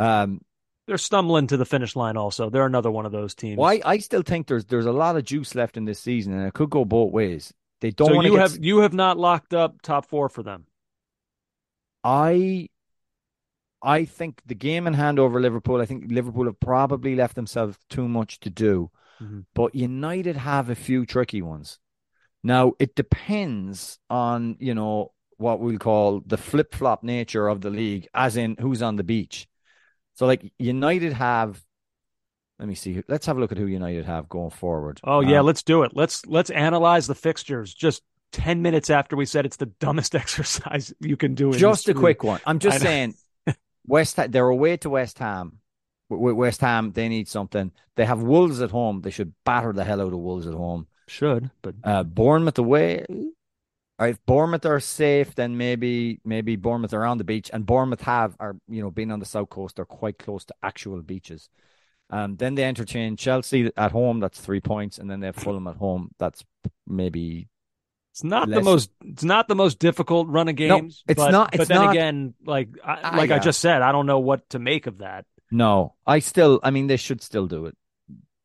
um, they're stumbling to the finish line. Also, they're another one of those teams. Well, I, I still think there's there's a lot of juice left in this season, and it could go both ways. They don't. So you get... have you have not locked up top four for them. I, I think the game in hand over Liverpool. I think Liverpool have probably left themselves too much to do, mm-hmm. but United have a few tricky ones. Now it depends on, you know, what we'll call the flip flop nature of the league, as in who's on the beach. So, like, United have, let me see. Let's have a look at who United have going forward. Oh, yeah, um, let's do it. Let's let's analyze the fixtures just ten minutes after we said it's the dumbest exercise you can do. Just a quick one. I'm just saying, West Ham, they're away to West Ham. With West Ham, they need something. They have Wolves at home. They should batter the hell out of Wolves at home. Should, but... Uh, Bournemouth away... If Bournemouth are safe, then maybe maybe Bournemouth are on the beach, and Bournemouth have are you know being on the south coast, they're quite close to actual beaches. Um, then they entertain Chelsea at home, that's three points, and then they have Fulham at home, that's maybe it's not less... the most it's not the most difficult run of games. No, it's but, not. It's but then not... again, like I, like ah, yeah. I just said, I don't know what to make of that. No, I still, I mean, they should still do it.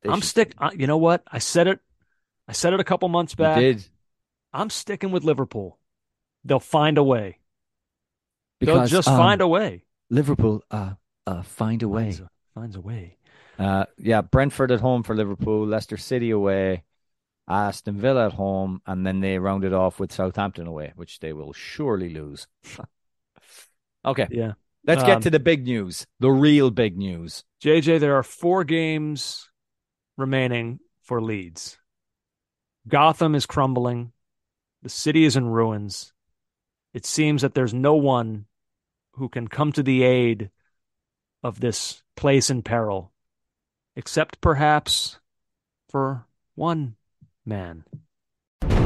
They I'm should... stick. You know what? I said it. I said it a couple months back. You did. I'm sticking with Liverpool. They'll find a way. Because, They'll just um, find a way. Liverpool, uh, uh, find a way. Finds a, finds a way. Uh, yeah, Brentford at home for Liverpool, Leicester City away, Aston Villa at home, and then they round it off with Southampton away, which they will surely lose. Okay. Yeah. Let's get um, to the big news, the real big news. J J, there are four games remaining for Leeds. Gotham is crumbling. The city is in ruins. It seems that there's no one who can come to the aid of this place in peril, except perhaps for one man. He's a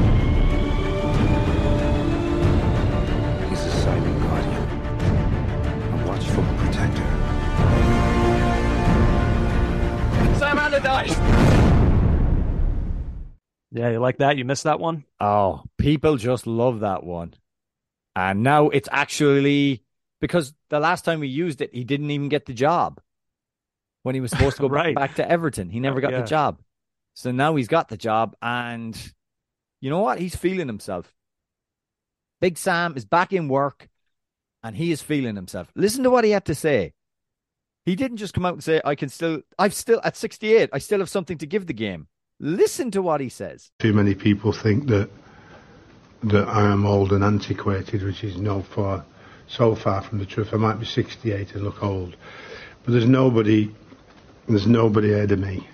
silent guardian, a watchful protector. Sam Allardyce! Yeah, you like that? You missed that one? Oh, people just love that one. And now it's actually... Because the last time we used it, he didn't even get the job. When he was supposed to go right. back to Everton, he never got yeah. the job. So now he's got the job, and you know what? He's feeling himself. Big Sam is back in work, and he is feeling himself. Listen to what he had to say. He didn't just come out and say, I can still... I've still... At sixty-eight, I still have something to give the game. Listen to what he says. Too many people think that that I am old and antiquated, which is no far, so far from the truth. I might be sixty-eight and look old, but there's nobody, there's nobody ahead of me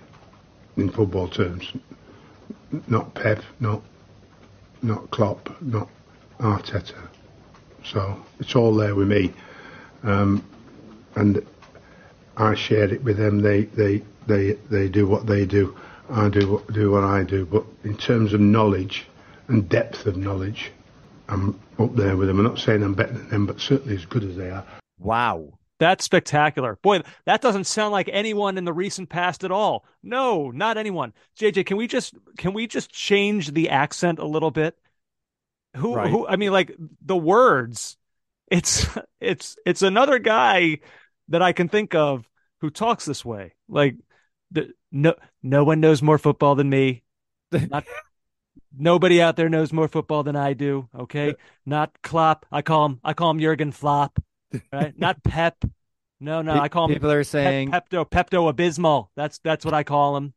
in football terms. Not Pep, not not Klopp, not Arteta. So it's all there with me, um, and I share it with them. They they they they do what they do. I do do what I do, but in terms of knowledge and depth of knowledge, I'm up there with them. I'm not saying I'm better than them, but certainly as good as they are. Wow. That's spectacular. Boy, that doesn't sound like anyone in the recent past at all. No, not anyone. J J, can we just can we just change the accent a little bit? Who right. who I mean, like the words, it's it's it's another guy that I can think of who talks this way. Like the No, no one knows more football than me. Not, nobody out there knows more football than I do. Okay, not Klopp. I call him. I call him Jurgen Flop. Right? Not Pep. No, no. I call him. People are saying Pep, Pepto Pepto Abysmal. That's that's what I call him.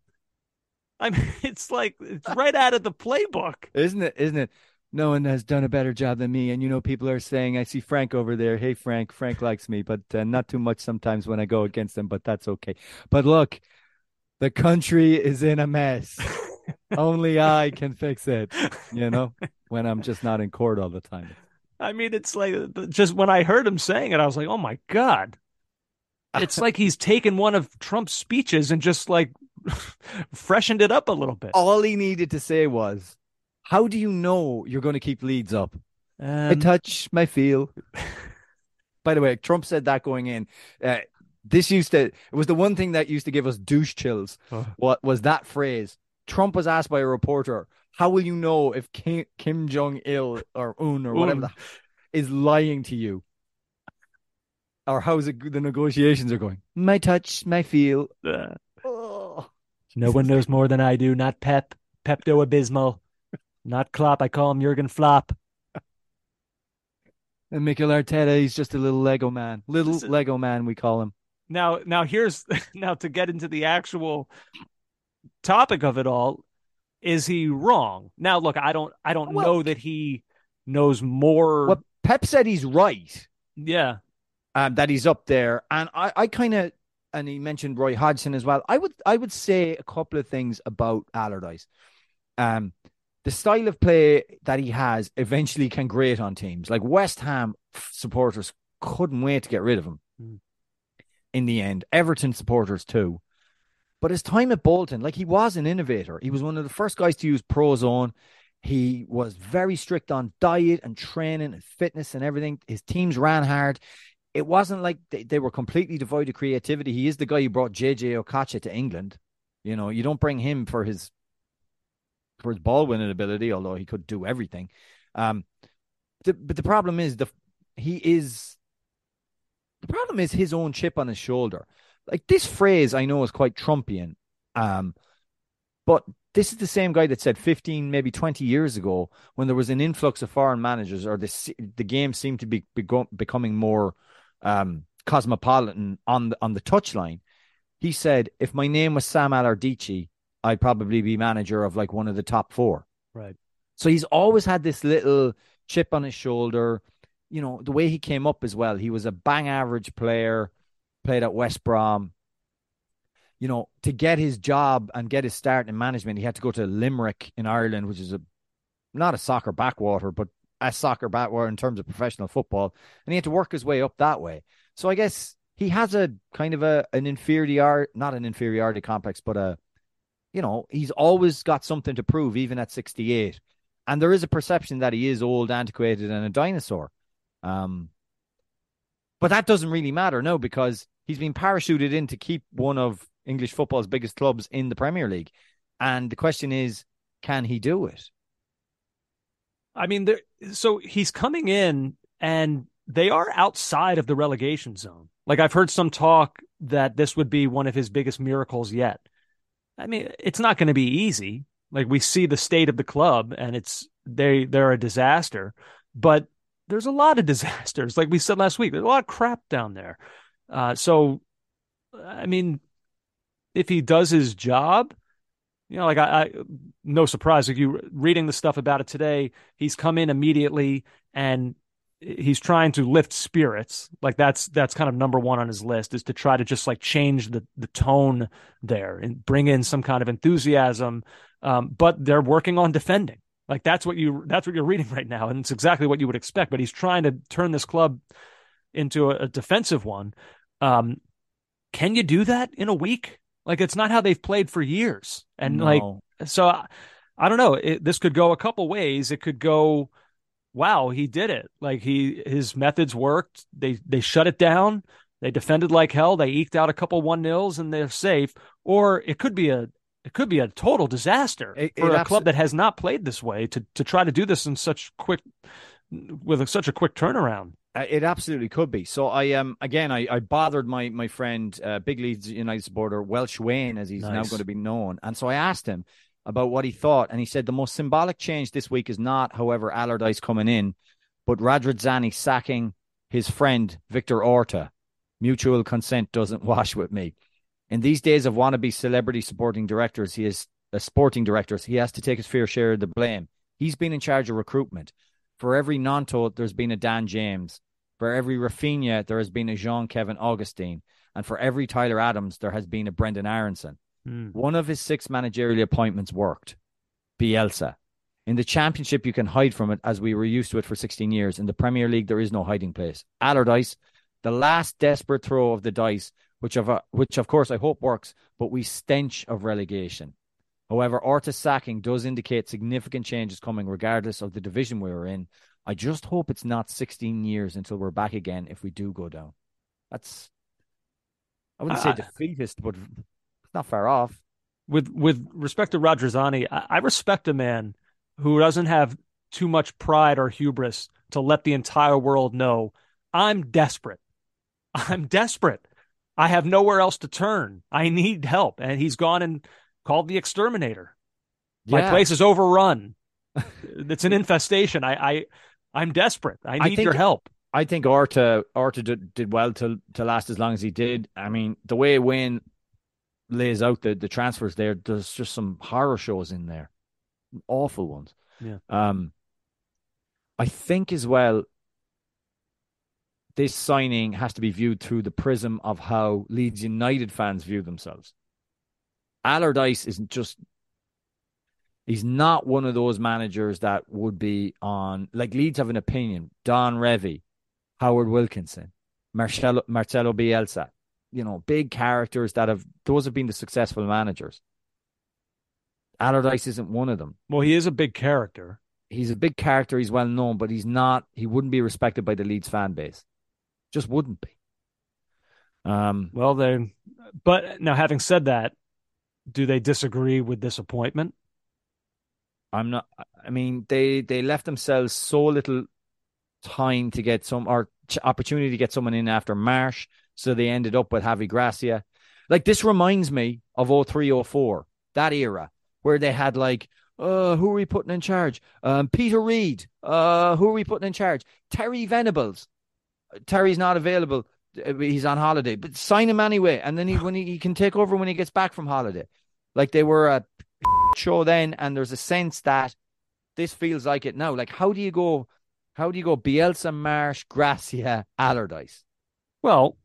I mean, it's like it's right out of the playbook, isn't it? Isn't it? No one has done a better job than me. And, you know, people are saying, I see Frank over there. Hey, Frank. Frank likes me, but uh, not too much sometimes when I go against him. But that's okay. But look. The country is in a mess. Only I can fix it, you know, when I'm just not in court all the time. I mean, it's like just when I heard him saying it, I was like, oh, my God. It's like he's taken one of Trump's speeches and just like freshened it up a little bit. All he needed to say was, how do you know you're going to keep Leeds up? Um, I touch my feel. By the way, Trump said that going in. Uh, This used to, it was the one thing that used to give us douche chills. Oh. What was that phrase? Trump was asked by a reporter, how will you know if Kim, Kim Jong-il or Un or whatever the, is lying to you. Or how's it, the negotiations are going? My touch, my feel. Oh. No one knows more than I do. Not Pep, Pepto-Abismal. Not Klopp. I call him Jurgen Flop. And Mikel Arteta, he's just a little Lego man. Little Listen, Lego man, we call him. Now, now here's now to get into the actual topic of it all. Is he wrong? Now, look, I don't, I don't well, know that he knows more. Well, Pep said he's right. Yeah. Um, that he's up there. And I, I kind of, and he mentioned Roy Hodgson as well. I would, I would say a couple of things about Allardyce. Um, the style of play that he has eventually can grate on teams. Like West Ham supporters couldn't wait to get rid of him mm. in the end. Everton supporters too. But his time at Bolton, like he was an innovator. He was one of the first guys to use Prozone. He was very strict on diet and training and fitness and everything. His teams ran hard. It wasn't like they, they were completely devoid of creativity. He is the guy who brought J J Okocha to England. You know, you don't bring him for his for his ball winning ability, although he could do everything. Um, the, but the problem is the he is the problem is his own chip on his shoulder. Like this phrase, I know is quite Trumpian, um, but this is the same guy that said fifteen, maybe twenty years ago, when there was an influx of foreign managers, or the the game seemed to be becoming more. Um, cosmopolitan on the, on the touchline, he said, if my name was Sam Allardyce, I'd probably be manager of like one of the top four. Right. So he's always had this little chip on his shoulder. You know, the way he came up as well, he was a bang average player, played at West Brom. You know, to get his job and get his start in management, he had to go to Limerick in Ireland, which is a not a soccer backwater, but a soccer bat were in terms of professional football, and he had to work his way up that way. So I guess he has a kind of a an inferior, not an inferiority complex, but a, you know, he's always got something to prove, even at sixty-eight. And there is a perception that he is old, antiquated, and a dinosaur. Um, but that doesn't really matter, no, because he's been parachuted in to keep one of English football's biggest clubs in the Premier League. And the question is, can he do it? I mean, there, so he's coming in and they are outside of the relegation zone. Like I've heard some talk that this would be one of his biggest miracles yet. I mean, it's not going to be easy. Like we see the state of the club and it's they, they're a disaster, but there's a lot of disasters. Like we said last week, there's a lot of crap down there. Uh, so, I mean, if he does his job, you know, like I, I, no surprise, like you reading the stuff about it today, he's come in immediately and he's trying to lift spirits. Like that's, that's kind of number one on his list, is to try to just like change the, the tone there and bring in some kind of enthusiasm. Um, but they're working on defending. Like that's what you, that's what you're reading right now. And it's exactly what you would expect, but he's trying to turn this club into a, a defensive one. Um, can you do that in a week? Like, it's not how they've played for years. And, no. like, so I, I don't know. It, this could go a couple ways. It could go, wow, he did it. Like, he his methods worked. They they shut it down. They defended like hell. They eked out a couple one-nils, and they're safe. Or it could be a it could be a total disaster it, for it a abs- club that has not played this way to, to try to do this in such quick – with a, such a quick turnaround. It absolutely could be. So I um again I, I bothered my my friend uh, Big Leeds United supporter Welsh Wayne, as he's nice. now going to be known, and so I asked him about what he thought, and he said the most symbolic change this week is not, however, Allardyce coming in, but Radrazani sacking his friend Victor Orta. Mutual consent doesn't wash with me. In these days of wannabe celebrity supporting directors, he is uh, sporting directors. He has to take his fair share of the blame. He's been in charge of recruitment. For every Nanto, there's been a Dan James. For every Rafinha, there has been a Jean-Kevin Augustine. And for every Tyler Adams, there has been a Brendan Aronson. Mm. One of his six managerial appointments worked. Bielsa. In the Championship, you can hide from it, as we were used to it for sixteen years. In the Premier League, there is no hiding place. Allardyce, the last desperate throw of the dice, which of, uh, which of course I hope works, but we stench of relegation. However, Orta's sacking does indicate significant changes coming regardless of the division we were in. I just hope it's not sixteen years until we're back again if we do go down. That's, I wouldn't uh, say defeatist, but it's not far off. With with respect to Radrazani, I, I respect a man who doesn't have too much pride or hubris to let the entire world know I'm desperate. I'm desperate. I have nowhere else to turn. I need help. And he's gone and called the exterminator. Yeah. My place is overrun. It's an infestation. I, I, I'm desperate. I need I think, your help. I think Arta, Arta did, did well to, to last as long as he did. I mean, the way Wayne lays out the, the transfers there, there's just some horror shows in there. Awful ones. Yeah. Um, I think as well, this signing has to be viewed through the prism of how Leeds United fans view themselves. Allardyce isn't just... He's not one of those managers that would be on... Like, Leeds have an opinion. Don Revie, Howard Wilkinson, Marcelo, Marcelo Bielsa. You know, big characters that have... Those have been the successful managers. Allardyce isn't one of them. Well, he is a big character. He's a big character. He's well known, but he's not... He wouldn't be respected by the Leeds fan base. Just wouldn't be. Um, well, they. But now, having said that, do they disagree with this appointment? I'm not. I mean, they they left themselves so little time to get some or opportunity to get someone in after Marsh, so they ended up with Javi Gracia. Like, this reminds me of oh three oh four, that era where they had like, uh, who are we putting in charge? Um, Peter Reid. Uh, who are we putting in charge? Terry Venables. Terry's not available. He's on holiday, but sign him anyway. And then he when he, he can take over when he gets back from holiday. Like, they were a show then, and there's a sense that this feels like it now. Like, how do you go? How do you go? Bielsa, Marsh, Gracia, Allardyce. Well,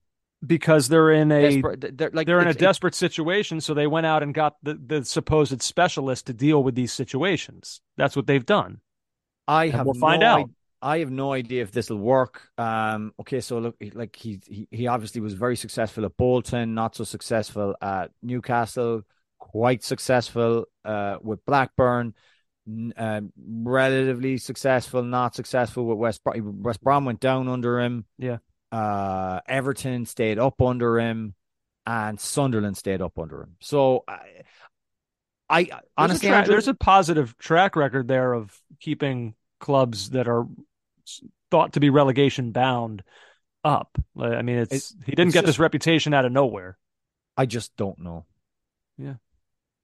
because they're in a desperate, they're, like, they're in a desperate situation, so they went out and got the, the supposed specialist to deal with these situations. That's what they've done. I and have we'll find no out. Idea. I have no idea if this will work. Um, okay, so look, like he, he he obviously was very successful at Bolton, not so successful at Newcastle, quite successful uh, with Blackburn, um, relatively successful, not successful with West Brom. West Brom went down under him. Yeah. Uh, Everton stayed up under him, and Sunderland stayed up under him. So, I, I there's honestly, a tra- Andrew, there's a positive track record there of keeping clubs that are thought to be relegation bound up. I mean, it's, it's he didn't it's get just, this reputation out of nowhere. I just don't know. Yeah.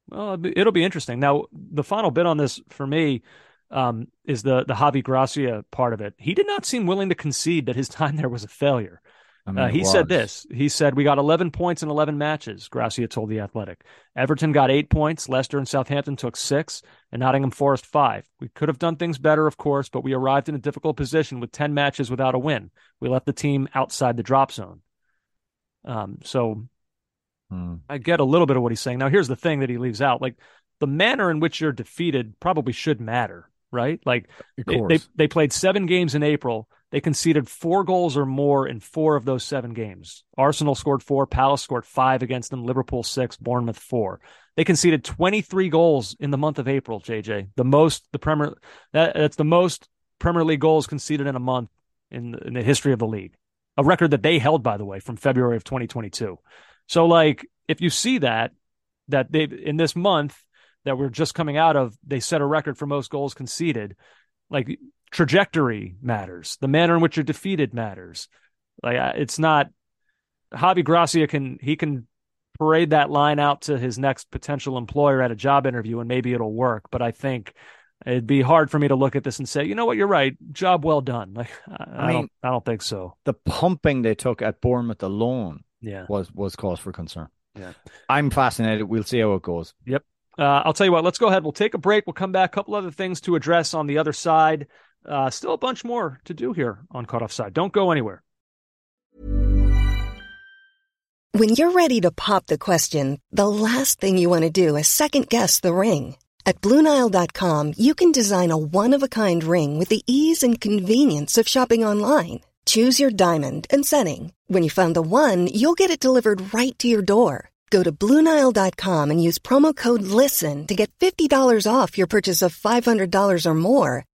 Well, it'll be interesting. Now, the final bit on this for me um, is the, the Javi Gracia part of it. He did not seem willing to concede that his time there was a failure. I mean, uh, he was. said this. He said, we got eleven points in eleven matches, Gracia told The Athletic. Everton got eight points, Leicester and Southampton took six, and Nottingham Forest five. We could have done things better, of course, but we arrived in a difficult position with ten matches without a win. We left the team outside the drop zone. Um, so hmm. I get a little bit of what he's saying. Now, here's the thing that he leaves out. Like, the manner in which you're defeated probably should matter, right? Like, they, they they played seven games in April. They conceded four goals or more in four of those seven games. Arsenal scored four, Palace scored five against them, Liverpool six, Bournemouth four. They conceded twenty-three goals in the month of April, J J. The most the Premier that, that's the most Premier League goals conceded in a month in, in the history of the league. A record that they held, by the way, from February of twenty twenty-two. So, like, if you see that that they in this month that we're just coming out of, they set a record for most goals conceded. Like, trajectory matters. The manner in which you're defeated matters. Like, it's not Javi Gracia can he can parade that line out to his next potential employer at a job interview, and maybe it'll work. But I think it'd be hard for me to look at this and say, you know what, you're right, job well done. Like, I, I, I mean, don't, I don't think so. The pumping they took at Bournemouth alone, yeah, was was cause for concern. Yeah, I'm fascinated. We'll see how it goes. Yep. Uh, I'll tell you what. Let's go ahead. We'll take a break. We'll come back. A couple other things to address on the other side. Uh, still a bunch more to do here on Caught Offside. Don't go anywhere. When you're ready to pop the question, the last thing you want to do is second-guess the ring. At Blue Nile dot com, you can design a one-of-a-kind ring with the ease and convenience of shopping online. Choose your diamond and setting. When you find the one, you'll get it delivered right to your door. Go to Blue Nile dot com and use promo code LISTEN to get fifty dollars off your purchase of five hundred dollars or more.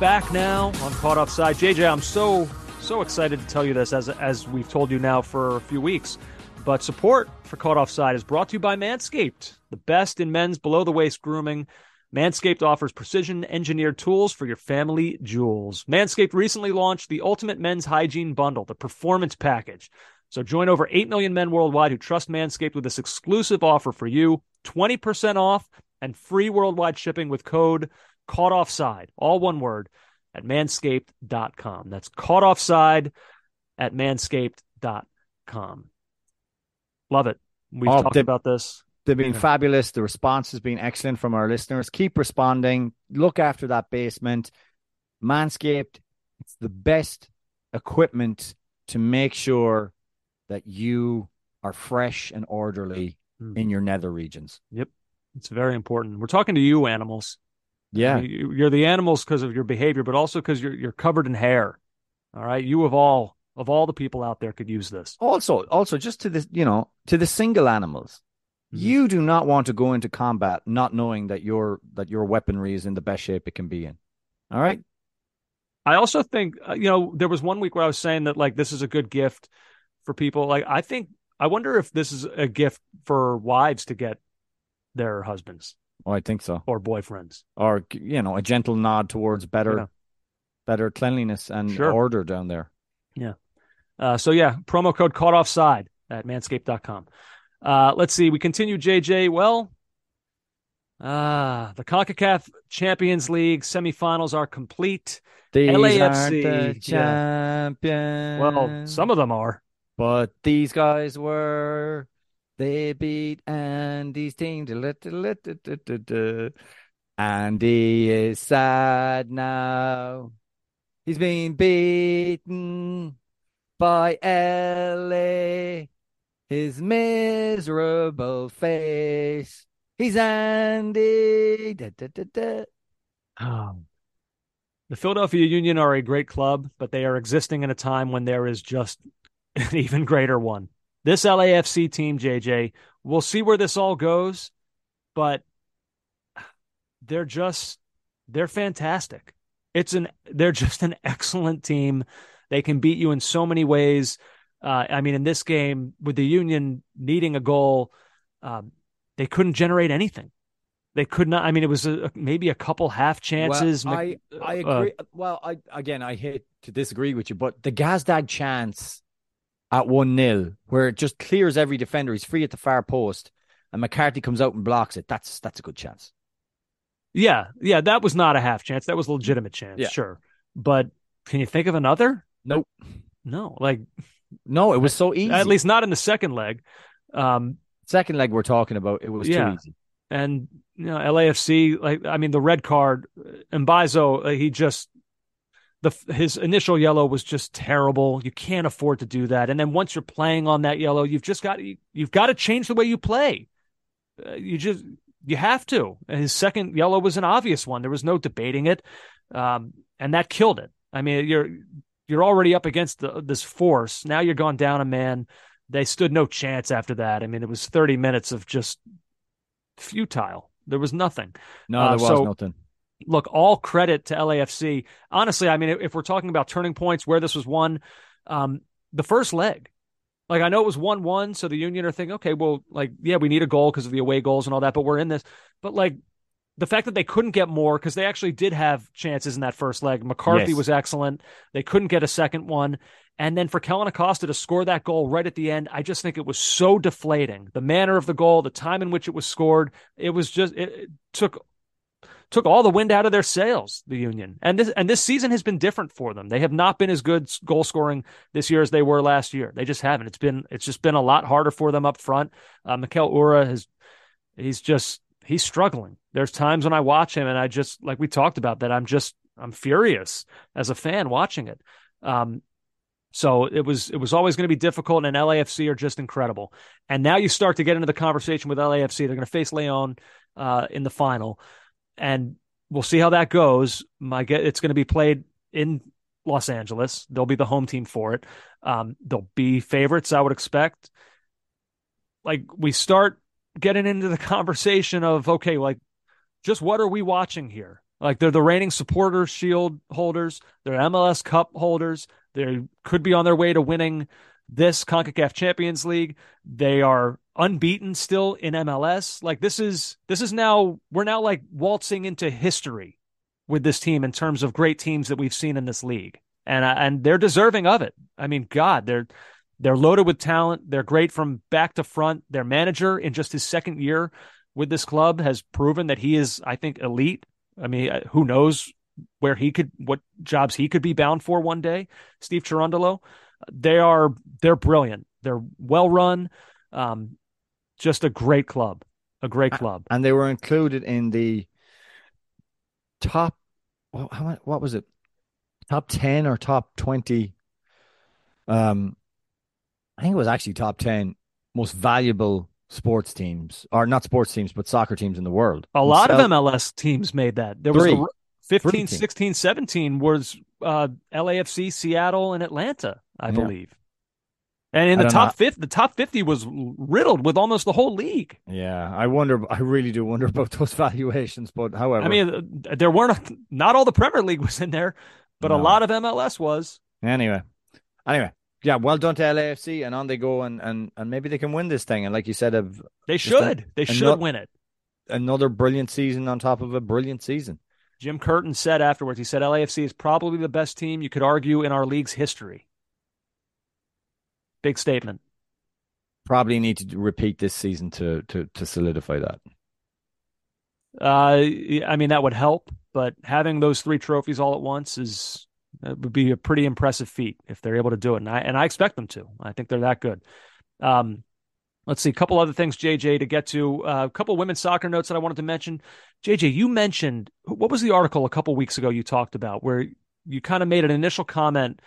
back now on Caught Offside. J J, I'm so, so excited to tell you this, as as we've told you now for a few weeks. But support for Caught Offside is brought to you by Manscaped, the best in men's below-the-waist grooming. Manscaped offers precision-engineered tools for your family jewels. Manscaped recently launched the Ultimate Men's Hygiene Bundle, the Performance Package. So join over eight million men worldwide who trust Manscaped with this exclusive offer for you, twenty percent off and free worldwide shipping with code Caught Offside, all one word, at manscaped dot com. That's Caught Offside at manscaped dot com. Love it. We've oh, talked they, about this. They've been yeah. fabulous. The response has been excellent from our listeners. Keep responding. Look after that basement. Manscaped, it's the best equipment to make sure that you are fresh and orderly mm. in your nether regions. Yep. It's very important. We're talking to you, animals. Yeah, I mean, you're the animals because of your behavior, but also because you're you're covered in hair. All right, you of all of all the people out there could use this. Also, also just to the you know to the single animals, mm-hmm. you do not want to go into combat not knowing that your that your weaponry is in the best shape it can be in. All right. I also think uh, you know there was one week where I was saying that like this is a good gift for people. Like I think I wonder if this is a gift for wives to get their husbands. Oh, I think so. Or boyfriends. Or, you know, a gentle nod towards better yeah. better cleanliness and sure. order down there. Yeah. Uh, so, yeah, promo code Caught Offside at manscaped dot com. Uh, let's see. We continue, J J. Well, uh, the CONCACAF Champions League semifinals are complete. These L A F C aren't the champions. Well, some of them are. But these guys were... They beat Andy's team. Andy is sad now. He's been beaten by L A. His miserable face. He's Andy. Da, da, da, da. Um, the Philadelphia Union are a great club, but they are existing in a time when there is just an even greater one. This L A F C team, J J, we'll see where this all goes, but they're just, they're fantastic. It's an, they're just an excellent team. They can beat you in so many ways. Uh, I mean, in this game, with the Union needing a goal, um, they couldn't generate anything. They could not, I mean, it was a, maybe a couple half chances. Well, I, I agree. Uh, well, I again, I hate to disagree with you, but the Gazdag chance at one nil, where it just clears every defender. He's free at the far post, and McCarthy comes out and blocks it. That's that's a good chance. Yeah, yeah, that was not a half chance. That was a legitimate chance, yeah. sure. But can you think of another? Nope. No, like... No, it was so easy. At least not in the second leg. Um, second leg we're talking about, it was yeah. too easy. And, you know, L A F C, like I mean, the red card, Mbizo, uh, he just... The, his initial yellow was just terrible. You can't afford to do that. And then once you're playing on that yellow, you've just got you, you've got to change the way you play. Uh, you just you have to. And his second yellow was an obvious one. There was no debating it, um, and that killed it. I mean, you're you're already up against the, this force. Now you're gone down a man. They stood no chance after that. I mean, it was thirty minutes of just futile. There was nothing. No, there uh, was so, nothing. Look, all credit to L A F C. Honestly, I mean, if we're talking about turning points, where this was won, um, the first leg. Like, I know it was one one, so the Union are thinking, okay, well, like, yeah, we need a goal because of the away goals and all that, but we're in this. But, like, the fact that they couldn't get more, because they actually did have chances in that first leg. McCarthy yes. was excellent. They couldn't get a second one. And then for Kellen Acosta to score that goal right at the end, I just think it was so deflating. The manner of the goal, the time in which it was scored, it was just – it took – Took all the wind out of their sails, the Union. And this and this season has been different for them. They have not been as good goal scoring this year as they were last year. They just haven't. It's been it's just been a lot harder for them up front. Uh, Mikel Ura has he's just he's struggling. There's times when I watch him and I just like we talked about that. I'm just I'm furious as a fan watching it. Um, so it was it was always going to be difficult, and L A F C are just incredible. And now you start to get into the conversation with L A F C. They're going to face Lyon uh, in the final, and we'll see how that goes. My guess, it's going to be played in Los Angeles. They'll be the home team for it. Um, they'll be favorites, I would expect. Like, we start getting into the conversation of, okay, like, just what are we watching here? Like, they're the reigning supporter shield holders. They're M L S Cup holders. They could be on their way to winning this CONCACAF Champions League. They are unbeaten still in M L S. Like, this is, this is now, we're now like waltzing into history with this team in terms of great teams that we've seen in this league. And, and they're deserving of it. I mean, God, they're, they're loaded with talent. They're great from back to front. Their manager, in just his second year with this club, has proven that he is, I think, elite. I mean, who knows where he could, what jobs he could be bound for one day. Steve Cherundolo. They are, they're brilliant. They're well run. Um, just a great club, a great club. And they were included in the top, what was it? Top ten or top twenty? Um, I think it was actually top ten most valuable sports teams, or not sports teams, but soccer teams in the world. A lot so, of M L S teams made that. There three, was fifteen, sixteen, seventeen was uh, L A F C, Seattle, and Atlanta, I yeah. believe. And in I the top fifth, the top fifty was riddled with almost the whole league. Yeah, I wonder. I really do wonder about those valuations. But however, I mean, there weren't not all the Premier League was in there, but no. a lot of M L S was. Anyway, anyway. Yeah, well done to L A F C, and on they go, and, and, and maybe they can win this thing. And like you said, I've, they should. They should another, win it. Another brilliant season on top of a brilliant season. Jim Curtin said afterwards, he said, L A F C is probably the best team you could argue in our league's history. Big statement. Probably need to repeat this season to to, to solidify that. Uh, I mean, that would help, but having those three trophies all at once is... It would be a pretty impressive feat if they're able to do it. And I, and I expect them to. I think they're that good. Um, let's see. A couple other things, J J, to get to. Uh, a couple women's soccer notes that I wanted to mention. J J, you mentioned, what was the article a couple weeks ago you talked about where you kind of made an initial comment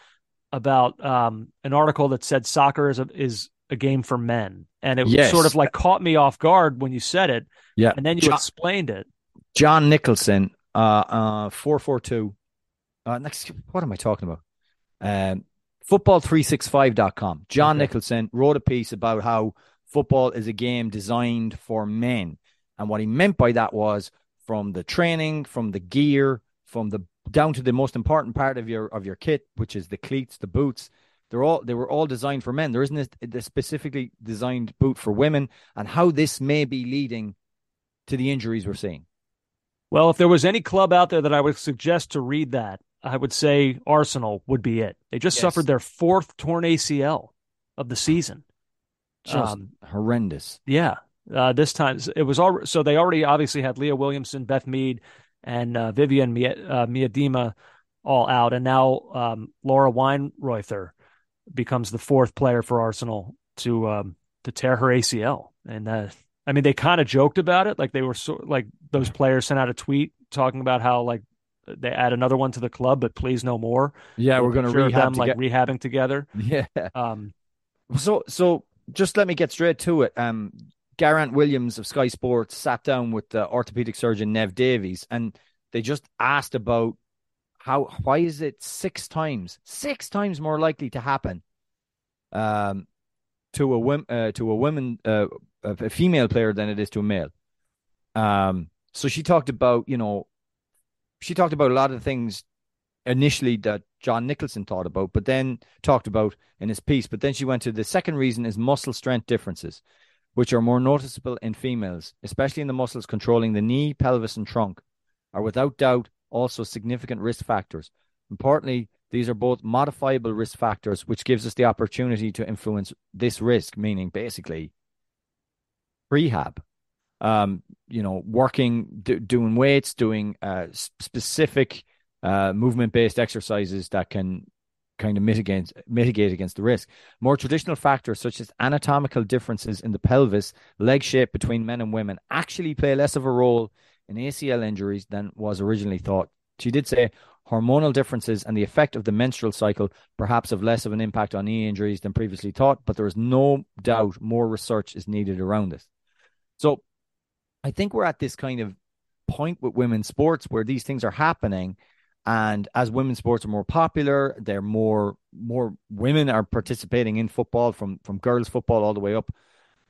about um, an article that said soccer is a, is a game for men. And it yes. sort of like caught me off guard when you said it. Yeah. And then you John, explained it. John Nicholson, uh, uh, four four two. Uh, next, what am I talking about? Um, football three sixty-five dot com. John okay. Nicholson wrote a piece about how football is a game designed for men. And what he meant by that was from the training, from the gear, from the down to the most important part of your of your kit, which is the cleats, the boots. They're all they were all designed for men. There isn't a, a specifically designed boot for women, and how this may be leading to the injuries we're seeing. Well, if there was any club out there that I would suggest to read that, I would say Arsenal would be it. They just yes. suffered their fourth torn A C L of the season. Just um, horrendous. Yeah. Uh, this time it was all, so they already obviously had Leah Williamson, Beth Mead, and uh, Vivian Mie- uh, Miedema all out. And now um, Laura Weinreuther becomes the fourth player for Arsenal to, um, to tear her A C L. And uh, I mean, they kind of joked about it. Like they were so, like those players sent out a tweet talking about how like, they add another one to the club, but please no more. Yeah, we're going to rehab them, like rehabbing together. Yeah. Um. So, so just let me get straight to it. Um. Garant Williams of Sky Sports sat down with the orthopedic surgeon Nev Davies, and they just asked about how why is it six times six times more likely to happen, um, to a women uh, to a women uh, a female player than it is to a male. Um. So she talked about you know. She talked about a lot of the things initially that John Nicholson thought about, but then talked about in his piece. But then she went to the second reason is muscle strength differences, which are more noticeable in females, especially in the muscles controlling the knee, pelvis, and trunk, are without doubt also significant risk factors. Importantly, these are both modifiable risk factors, which gives us the opportunity to influence this risk, meaning basically rehab. Um, you know, working, do, doing weights, doing uh, specific uh, movement-based exercises that can kind of mitigate, mitigate against the risk. More traditional factors such as anatomical differences in the pelvis, leg shape between men and women actually play less of a role in A C L injuries than was originally thought. She did say hormonal differences and the effect of the menstrual cycle perhaps have less of an impact on knee injuries than previously thought, but there is no doubt more research is needed around this. So I think we're at this kind of point with women's sports where these things are happening. And as women's sports are more popular, they're more, more women are participating in football from, from girls football all the way up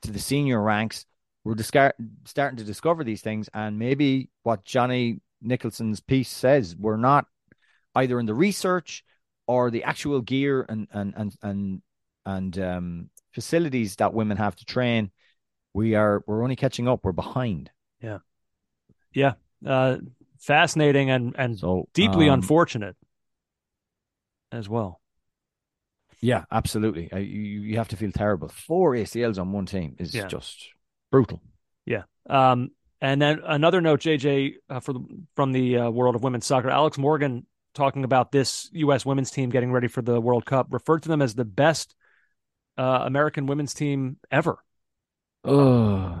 to the senior ranks. We're disca- starting to discover these things. And maybe what Johnny Nicholson's piece says, we're not either in the research or the actual gear and, and, and, and, and um, facilities that women have to train. We are, we're only catching up. We're behind. Yeah. Yeah. Uh, Fascinating and, and so, deeply um, unfortunate as well. Yeah, absolutely. You, you have to feel terrible. Four A C Ls on one team is yeah. just brutal. Yeah. Um, and then another note, J J, uh, for the, from the uh, world of women's soccer, Alex Morgan, talking about this U S women's team getting ready for the World Cup, referred to them as the best uh, American women's team ever. Oh.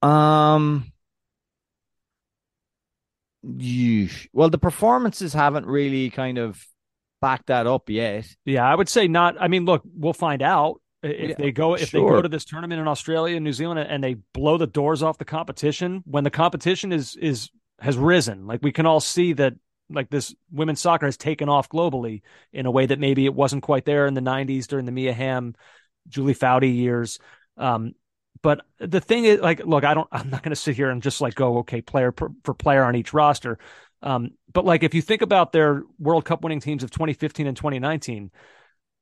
Um... Well, the performances haven't really kind of backed that up yet. Yeah, I would say not. I mean, look, we'll find out if yeah, they go if sure. they go to this tournament in Australia and New Zealand and they blow the doors off the competition when the competition is is has risen. Like we can all see that, like this women's soccer has taken off globally in a way that maybe it wasn't quite there in the nineties during the Mia Hamm, Julie Foudy years. Um, But the thing is, like, look, I don't, I'm not going to sit here and just like go, okay, player per, for player on each roster. Um, but like, if you think about their World Cup winning teams of twenty fifteen and twenty nineteen,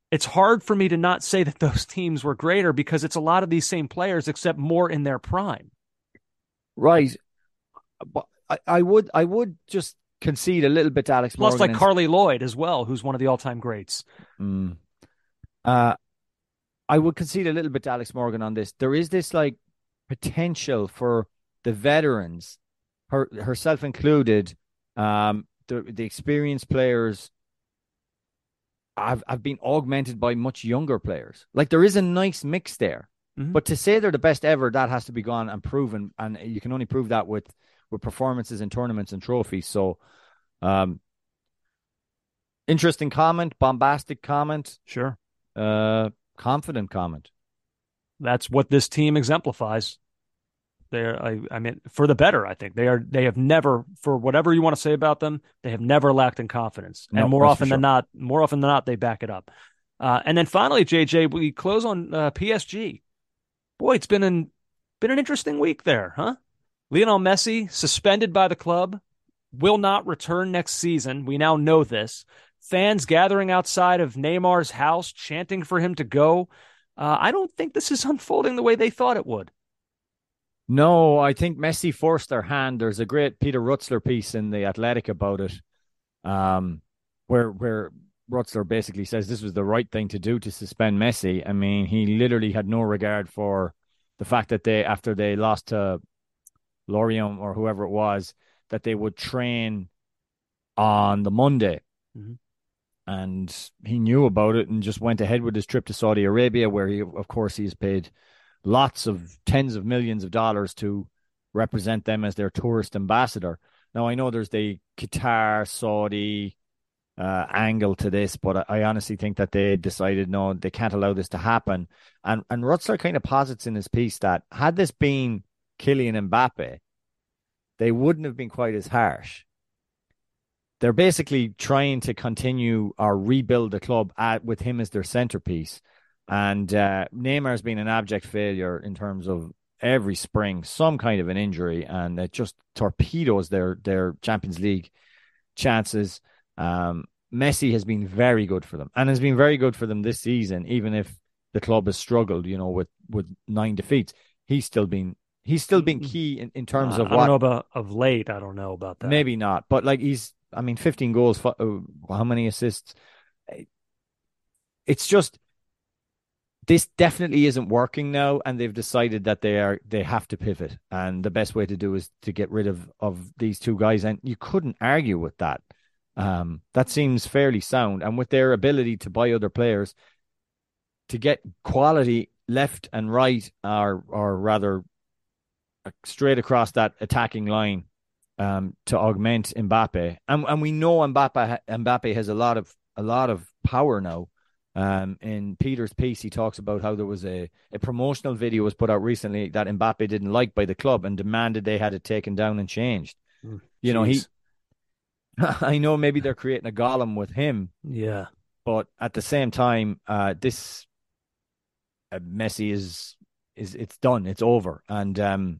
it's hard for me to not say that those teams were greater because it's a lot of these same players, except more in their prime. Right. But I, I would, I would just concede a little bit to Alex Morgan. Plus, like Carly Lloyd as well, who's one of the all time greats. Mm. Uh, I would concede a little bit to Alex Morgan on this. There is this like potential for the veterans, her, herself included, um, the, the experienced players have, have been augmented by much younger players. Like there is a nice mix there. Mm-hmm. But to say they're the best ever, that has to be gone and proven. And you can only prove that with, with performances in tournaments and trophies. So um, interesting comment, bombastic comment. Sure. Uh Confident comment. That's what this team exemplifies. They're, I, I mean, for the better. I think they are. They have never, for whatever you want to say about them, they have never lacked in confidence, and no, more often sure. than not, more often than not, they back it up. Uh, and then finally, J J, we close on uh, P S G. Boy, it's been an been an interesting week there, huh? Lionel Messi suspended by the club, will not return next season. We now know this. Fans gathering outside of Neymar's house, chanting for him to go. Uh, I don't think this is unfolding the way they thought it would. No, I think Messi forced their hand. There's a great Peter Rutzler piece in The Athletic about it, um, where where Rutzler basically says this was the right thing to do to suspend Messi. I mean, he literally had no regard for the fact that they, after they lost to Lorient or whoever it was, that they would train on the Monday. Mm-hmm. And he knew about it and just went ahead with his trip to Saudi Arabia, where he, of course, he's paid lots of tens of millions of dollars to represent them as their tourist ambassador. Now, I know there's the Qatar, Saudi uh, angle to this, but I, I honestly think that they decided, no, they can't allow this to happen. And, and Rutzler kind of posits in his piece that had this been Kylian Mbappe, they wouldn't have been quite as harsh. They're basically trying to continue or rebuild the club at, with him as their centerpiece. And uh, Neymar's been an abject failure in terms of every spring, some kind of an injury, and it just torpedoes their, their Champions League chances. Um, Messi has been very good for them and has been very good for them this season, even if the club has struggled, you know, with, with nine defeats. He's still been he's still been key in, in terms uh, of I what... I don't know about of late. I don't know about that. Maybe not, but like he's... I mean, fifteen goals, how many assists? It's just, this definitely isn't working now, and they've decided that they are they have to pivot. And the best way to do is to get rid of, of these two guys. And you couldn't argue with that. Um, that seems fairly sound. And with their ability to buy other players, to get quality left and right, or, or rather straight across that attacking line, um, to augment Mbappe, and and we know Mbappe Mbappe has a lot of a lot of power now. Um, in Peter's piece, he talks about how there was a, a promotional video was put out recently that Mbappe didn't like by the club and demanded they had it taken down and changed. Mm, you geez. know, he. I know maybe they're creating a golem with him. Yeah, but at the same time, uh, this uh, Messi is is it's done, it's over, and um,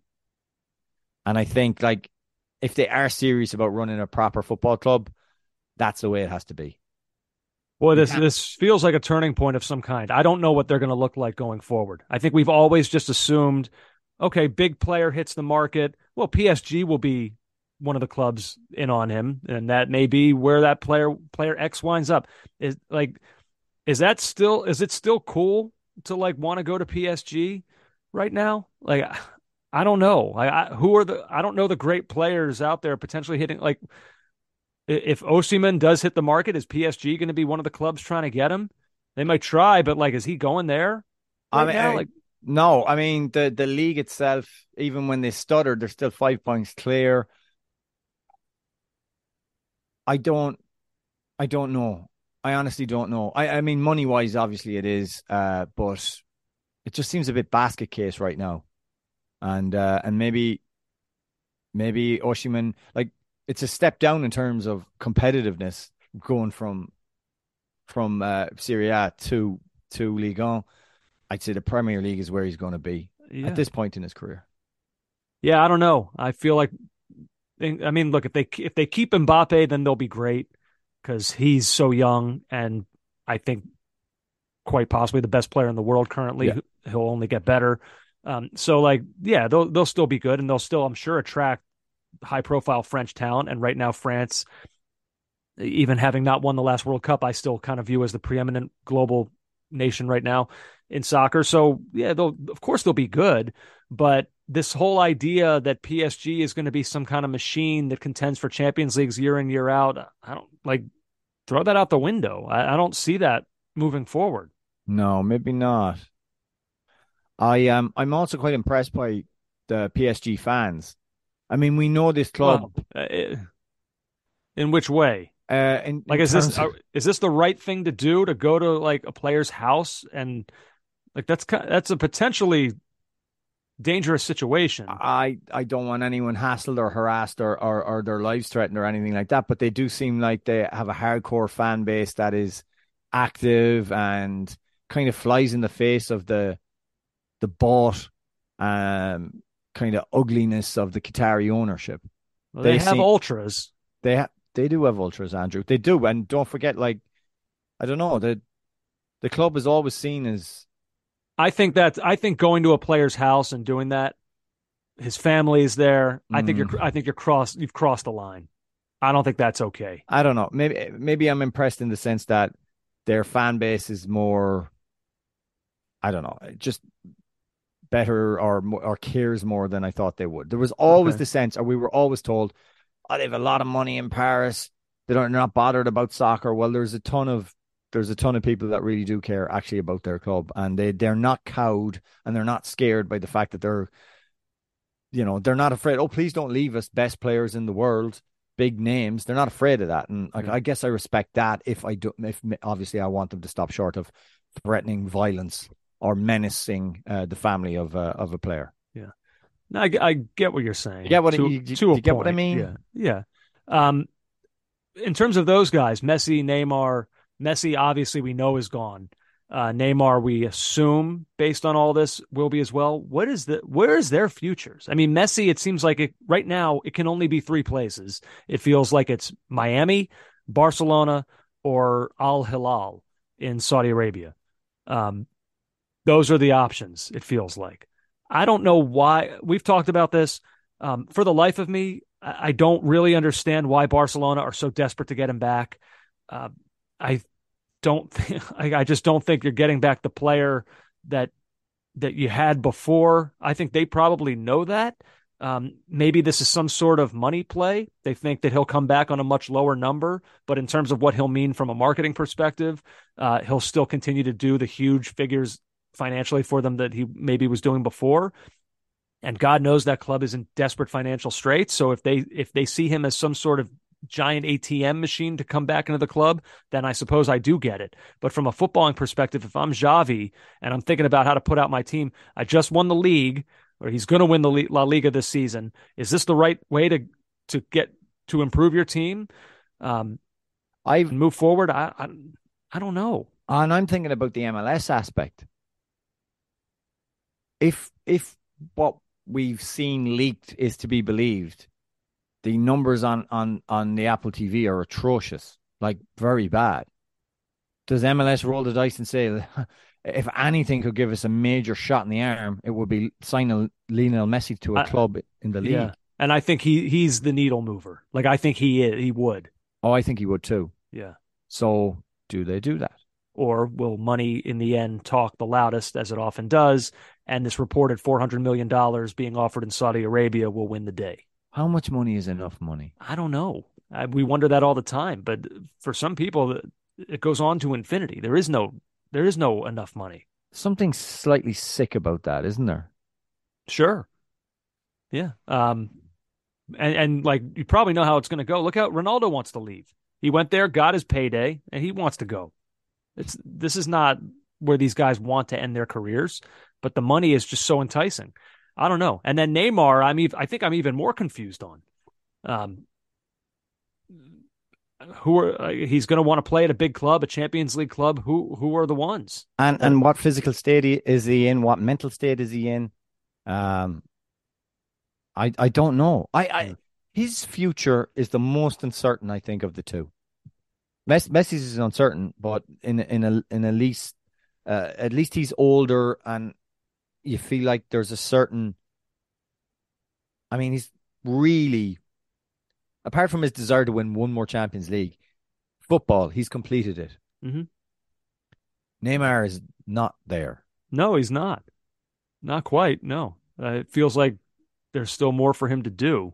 and I think like if they are serious about running a proper football club, that's the way it has to be. Boy, this yeah. this feels like a turning point of some kind. I don't know what they're going to look like going forward. I think we've always just assumed, okay, big player hits the market. Well, P S G will be one of the clubs in on him, and that may be where that player player X winds up. Is like, is that still? Is it still cool to like want to go to P S G right now? Like, I don't know. I, I who are the? I don't know the great players out there potentially hitting like. If Osimhen does hit the market, is P S G going to be one of the clubs trying to get him? They might try, but like, is he going there? Right I mean, now? I, like, no. I mean, the the league itself, even when they stuttered, they're still five points clear. I don't, I don't know. I honestly don't know. I, I mean, money wise, obviously it is, uh, but it just seems a bit basket case right now, and uh, and maybe, maybe Osimhen like. It's a step down in terms of competitiveness going from from uh, Serie A to to Ligue one. I'd say the Premier League is where he's going to be yeah. at this point in his career. Yeah, I don't know. I feel like, I mean, look, if they if they keep Mbappe, then they'll be great because he's so young and I think quite possibly the best player in the world currently. Yeah. He'll only get better. Um, so, like, yeah, they'll they'll still be good and they'll still, I'm sure, attract high-profile French talent, and right now France, even having not won the last World Cup, I still kind of view as the preeminent global nation right now in soccer. So yeah, they'll of course they'll be good, but this whole idea that P S G is going to be some kind of machine that contends for Champions Leagues year in year out, I don't like throw that out the window. I, I don't see that moving forward. No, maybe not. I um I'm also quite impressed by the P S G fans. I mean, we know this club. Well, uh, in which way? Uh, in, like, in is this of... is this the right thing to do? To go to like a player's house and like that's that's a potentially dangerous situation. I, I don't want anyone hassled or harassed or, or or their lives threatened or anything like that. But they do seem like they have a hardcore fan base that is active and kind of flies in the face of the the bought. Um, kind of ugliness of the Qatari ownership. Well, they, they have seem, ultras. They ha- they do have ultras, Andrew. They do. And don't forget, like, I don't know, the the club is always seen as... I think that's, I think going to a player's house and doing that, his family is there. Mm. I think you're I think you're cross you've crossed the line. I don't think that's okay. I don't know. Maybe maybe I'm impressed in the sense that their fan base is more, I don't know, just better or or cares more than I thought they would. There was always okay. the sense, or we were always told, oh, they have a lot of money in Paris. They don't, they're not bothered about soccer. Well, there's a ton of there's a ton of people that really do care actually about their club, and they they're not cowed and they're not scared by the fact that they're, you know, they're not afraid. Oh, please don't leave us, best players in the world, big names. They're not afraid of that, and mm-hmm. I, I guess I respect that. If I do, if obviously I want them to stop short of threatening violence or menacing uh, the family of uh, of a player. Yeah, no, I, I get what you're saying. Yeah, what to, you, you, to you get point. What I mean? Yeah, yeah. Um, in terms of those guys, Messi, Neymar. Messi, obviously, we know is gone. Uh, Neymar, we assume, based on all this, will be as well. What is the? Where is their futures? I mean, Messi. It seems like it, right now it can only be three places. It feels like it's Miami, Barcelona, or Al Hilal in Saudi Arabia. Um, Those are the options, it feels like. I don't know why. We've talked about this. Um, for the life of me, I don't really understand why Barcelona are so desperate to get him back. Uh, I don't. Th- I just don't think you're getting back the player that that you had before. I think they probably know that. Um, maybe this is some sort of money play. They think that he'll come back on a much lower number, but in terms of what he'll mean from a marketing perspective, uh, he'll still continue to do the huge figures financially for them that he maybe was doing before. And God knows that club is in desperate financial straits. So if they if they see him as some sort of giant A T M machine to come back into the club, then I suppose I do get it. But from a footballing perspective, if I'm Xavi and I'm thinking about how to put out my team, I just won the league, or he's going to win the La Liga this season. Is this the right way to to get to improve your team? Um, I move forward. I, I I don't know. And I'm thinking about the M L S aspect. If if what we've seen leaked is to be believed, the numbers on, on, on the Apple T V are atrocious, like very bad. Does M L S roll the dice and say, if anything could give us a major shot in the arm, it would be signing Lionel Messi to a I, club in the league. Yeah. And I think he, he's the needle mover. Like, I think he is, he would. Oh, I think he would too. Yeah. So do they do that? Or will money in the end talk the loudest, as it often does, and this reported four hundred million dollars being offered in Saudi Arabia will win the day? How much money is enough money? I don't know. I, we wonder that all the time. But for some people, it goes on to infinity. There is no, there is no enough money. Something slightly sick about that, isn't there? Sure. Yeah. Um, and, and like, you probably know how it's going to go. Look out. Ronaldo wants to leave. He went there, got his payday, and he wants to go. It's, this is not where these guys want to end their careers, but the money is just so enticing. I don't know. And then Neymar, I'm even, I think I'm even more confused on. Um, who are uh, he's going to want to play at a big club, a Champions League club? Who who are the ones? And and what physical state is he in? What mental state is he in? Um, I I don't know. I, I his future is the most uncertain, I think, of the two. Messi's is uncertain, but in in a in a least uh, at least he's older, and you feel like there's a certain. I mean, he's really, apart from his desire to win one more Champions League football, he's completed it. Mm-hmm. Neymar is not there. No, he's not. Not quite. No, uh, it feels like there's still more for him to do.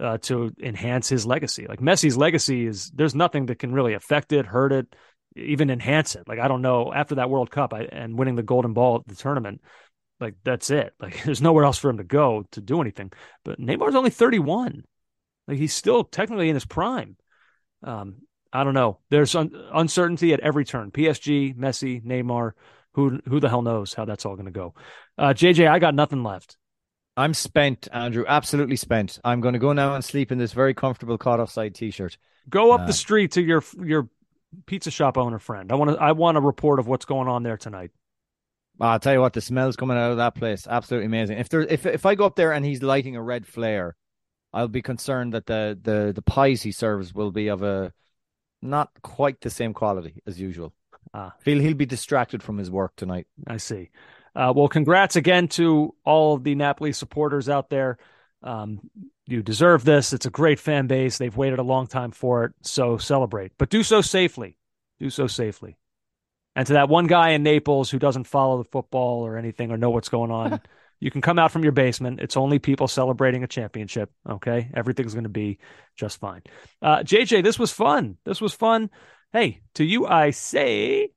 Uh, to enhance his legacy. Like, Messi's legacy is, there's nothing that can really affect it, hurt it, even enhance it. Like, I don't know, after that World Cup I, and winning the golden ball at the tournament, like, that's it. Like, there's nowhere else for him to go to do anything. But Neymar's only thirty-one. Like, he's still technically in his prime. Um, I don't know. There's un- uncertainty at every turn. P S G, Messi, Neymar, who who the hell knows how that's all going to go. Uh, J J, I got nothing left. I'm spent, Andrew. Absolutely spent. I'm going to go now and sleep in this very comfortable Caught Offside T-shirt. Go up uh, the street to your your pizza shop owner friend. I want to. I want a report of what's going on there tonight. I'll tell you what. The smell's coming out of that place. Absolutely amazing. If there, if if I go up there and he's lighting a red flare, I'll be concerned that the the the pies he serves will be of a not quite the same quality as usual. Ah, he'll he'll be distracted from his work tonight. I see. Uh, well, congrats again to all of the Napoli supporters out there. Um, you deserve this. It's a great fan base. They've waited a long time for it, so celebrate. But do so safely. Do so safely. And to that one guy in Naples who doesn't follow the football or anything or know what's going on, you can come out from your basement. It's only people celebrating a championship, okay? Everything's going to be just fine. Uh, J J, this was fun. This was fun. Hey, to you I say...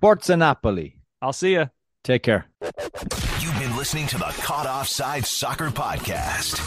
Forza Napoli. I'll see you. Take care. You've been listening to the Caught Offside Soccer Podcast.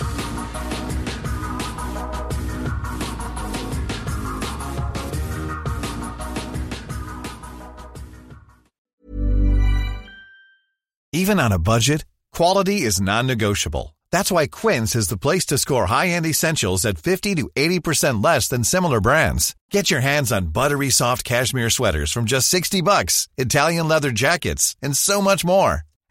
Even on a budget, quality is non-negotiable. That's why Quince is the place to score high-end essentials at fifty to eighty percent less than similar brands. Get your hands on buttery soft cashmere sweaters from just sixty bucks, Italian leather jackets, and so much more.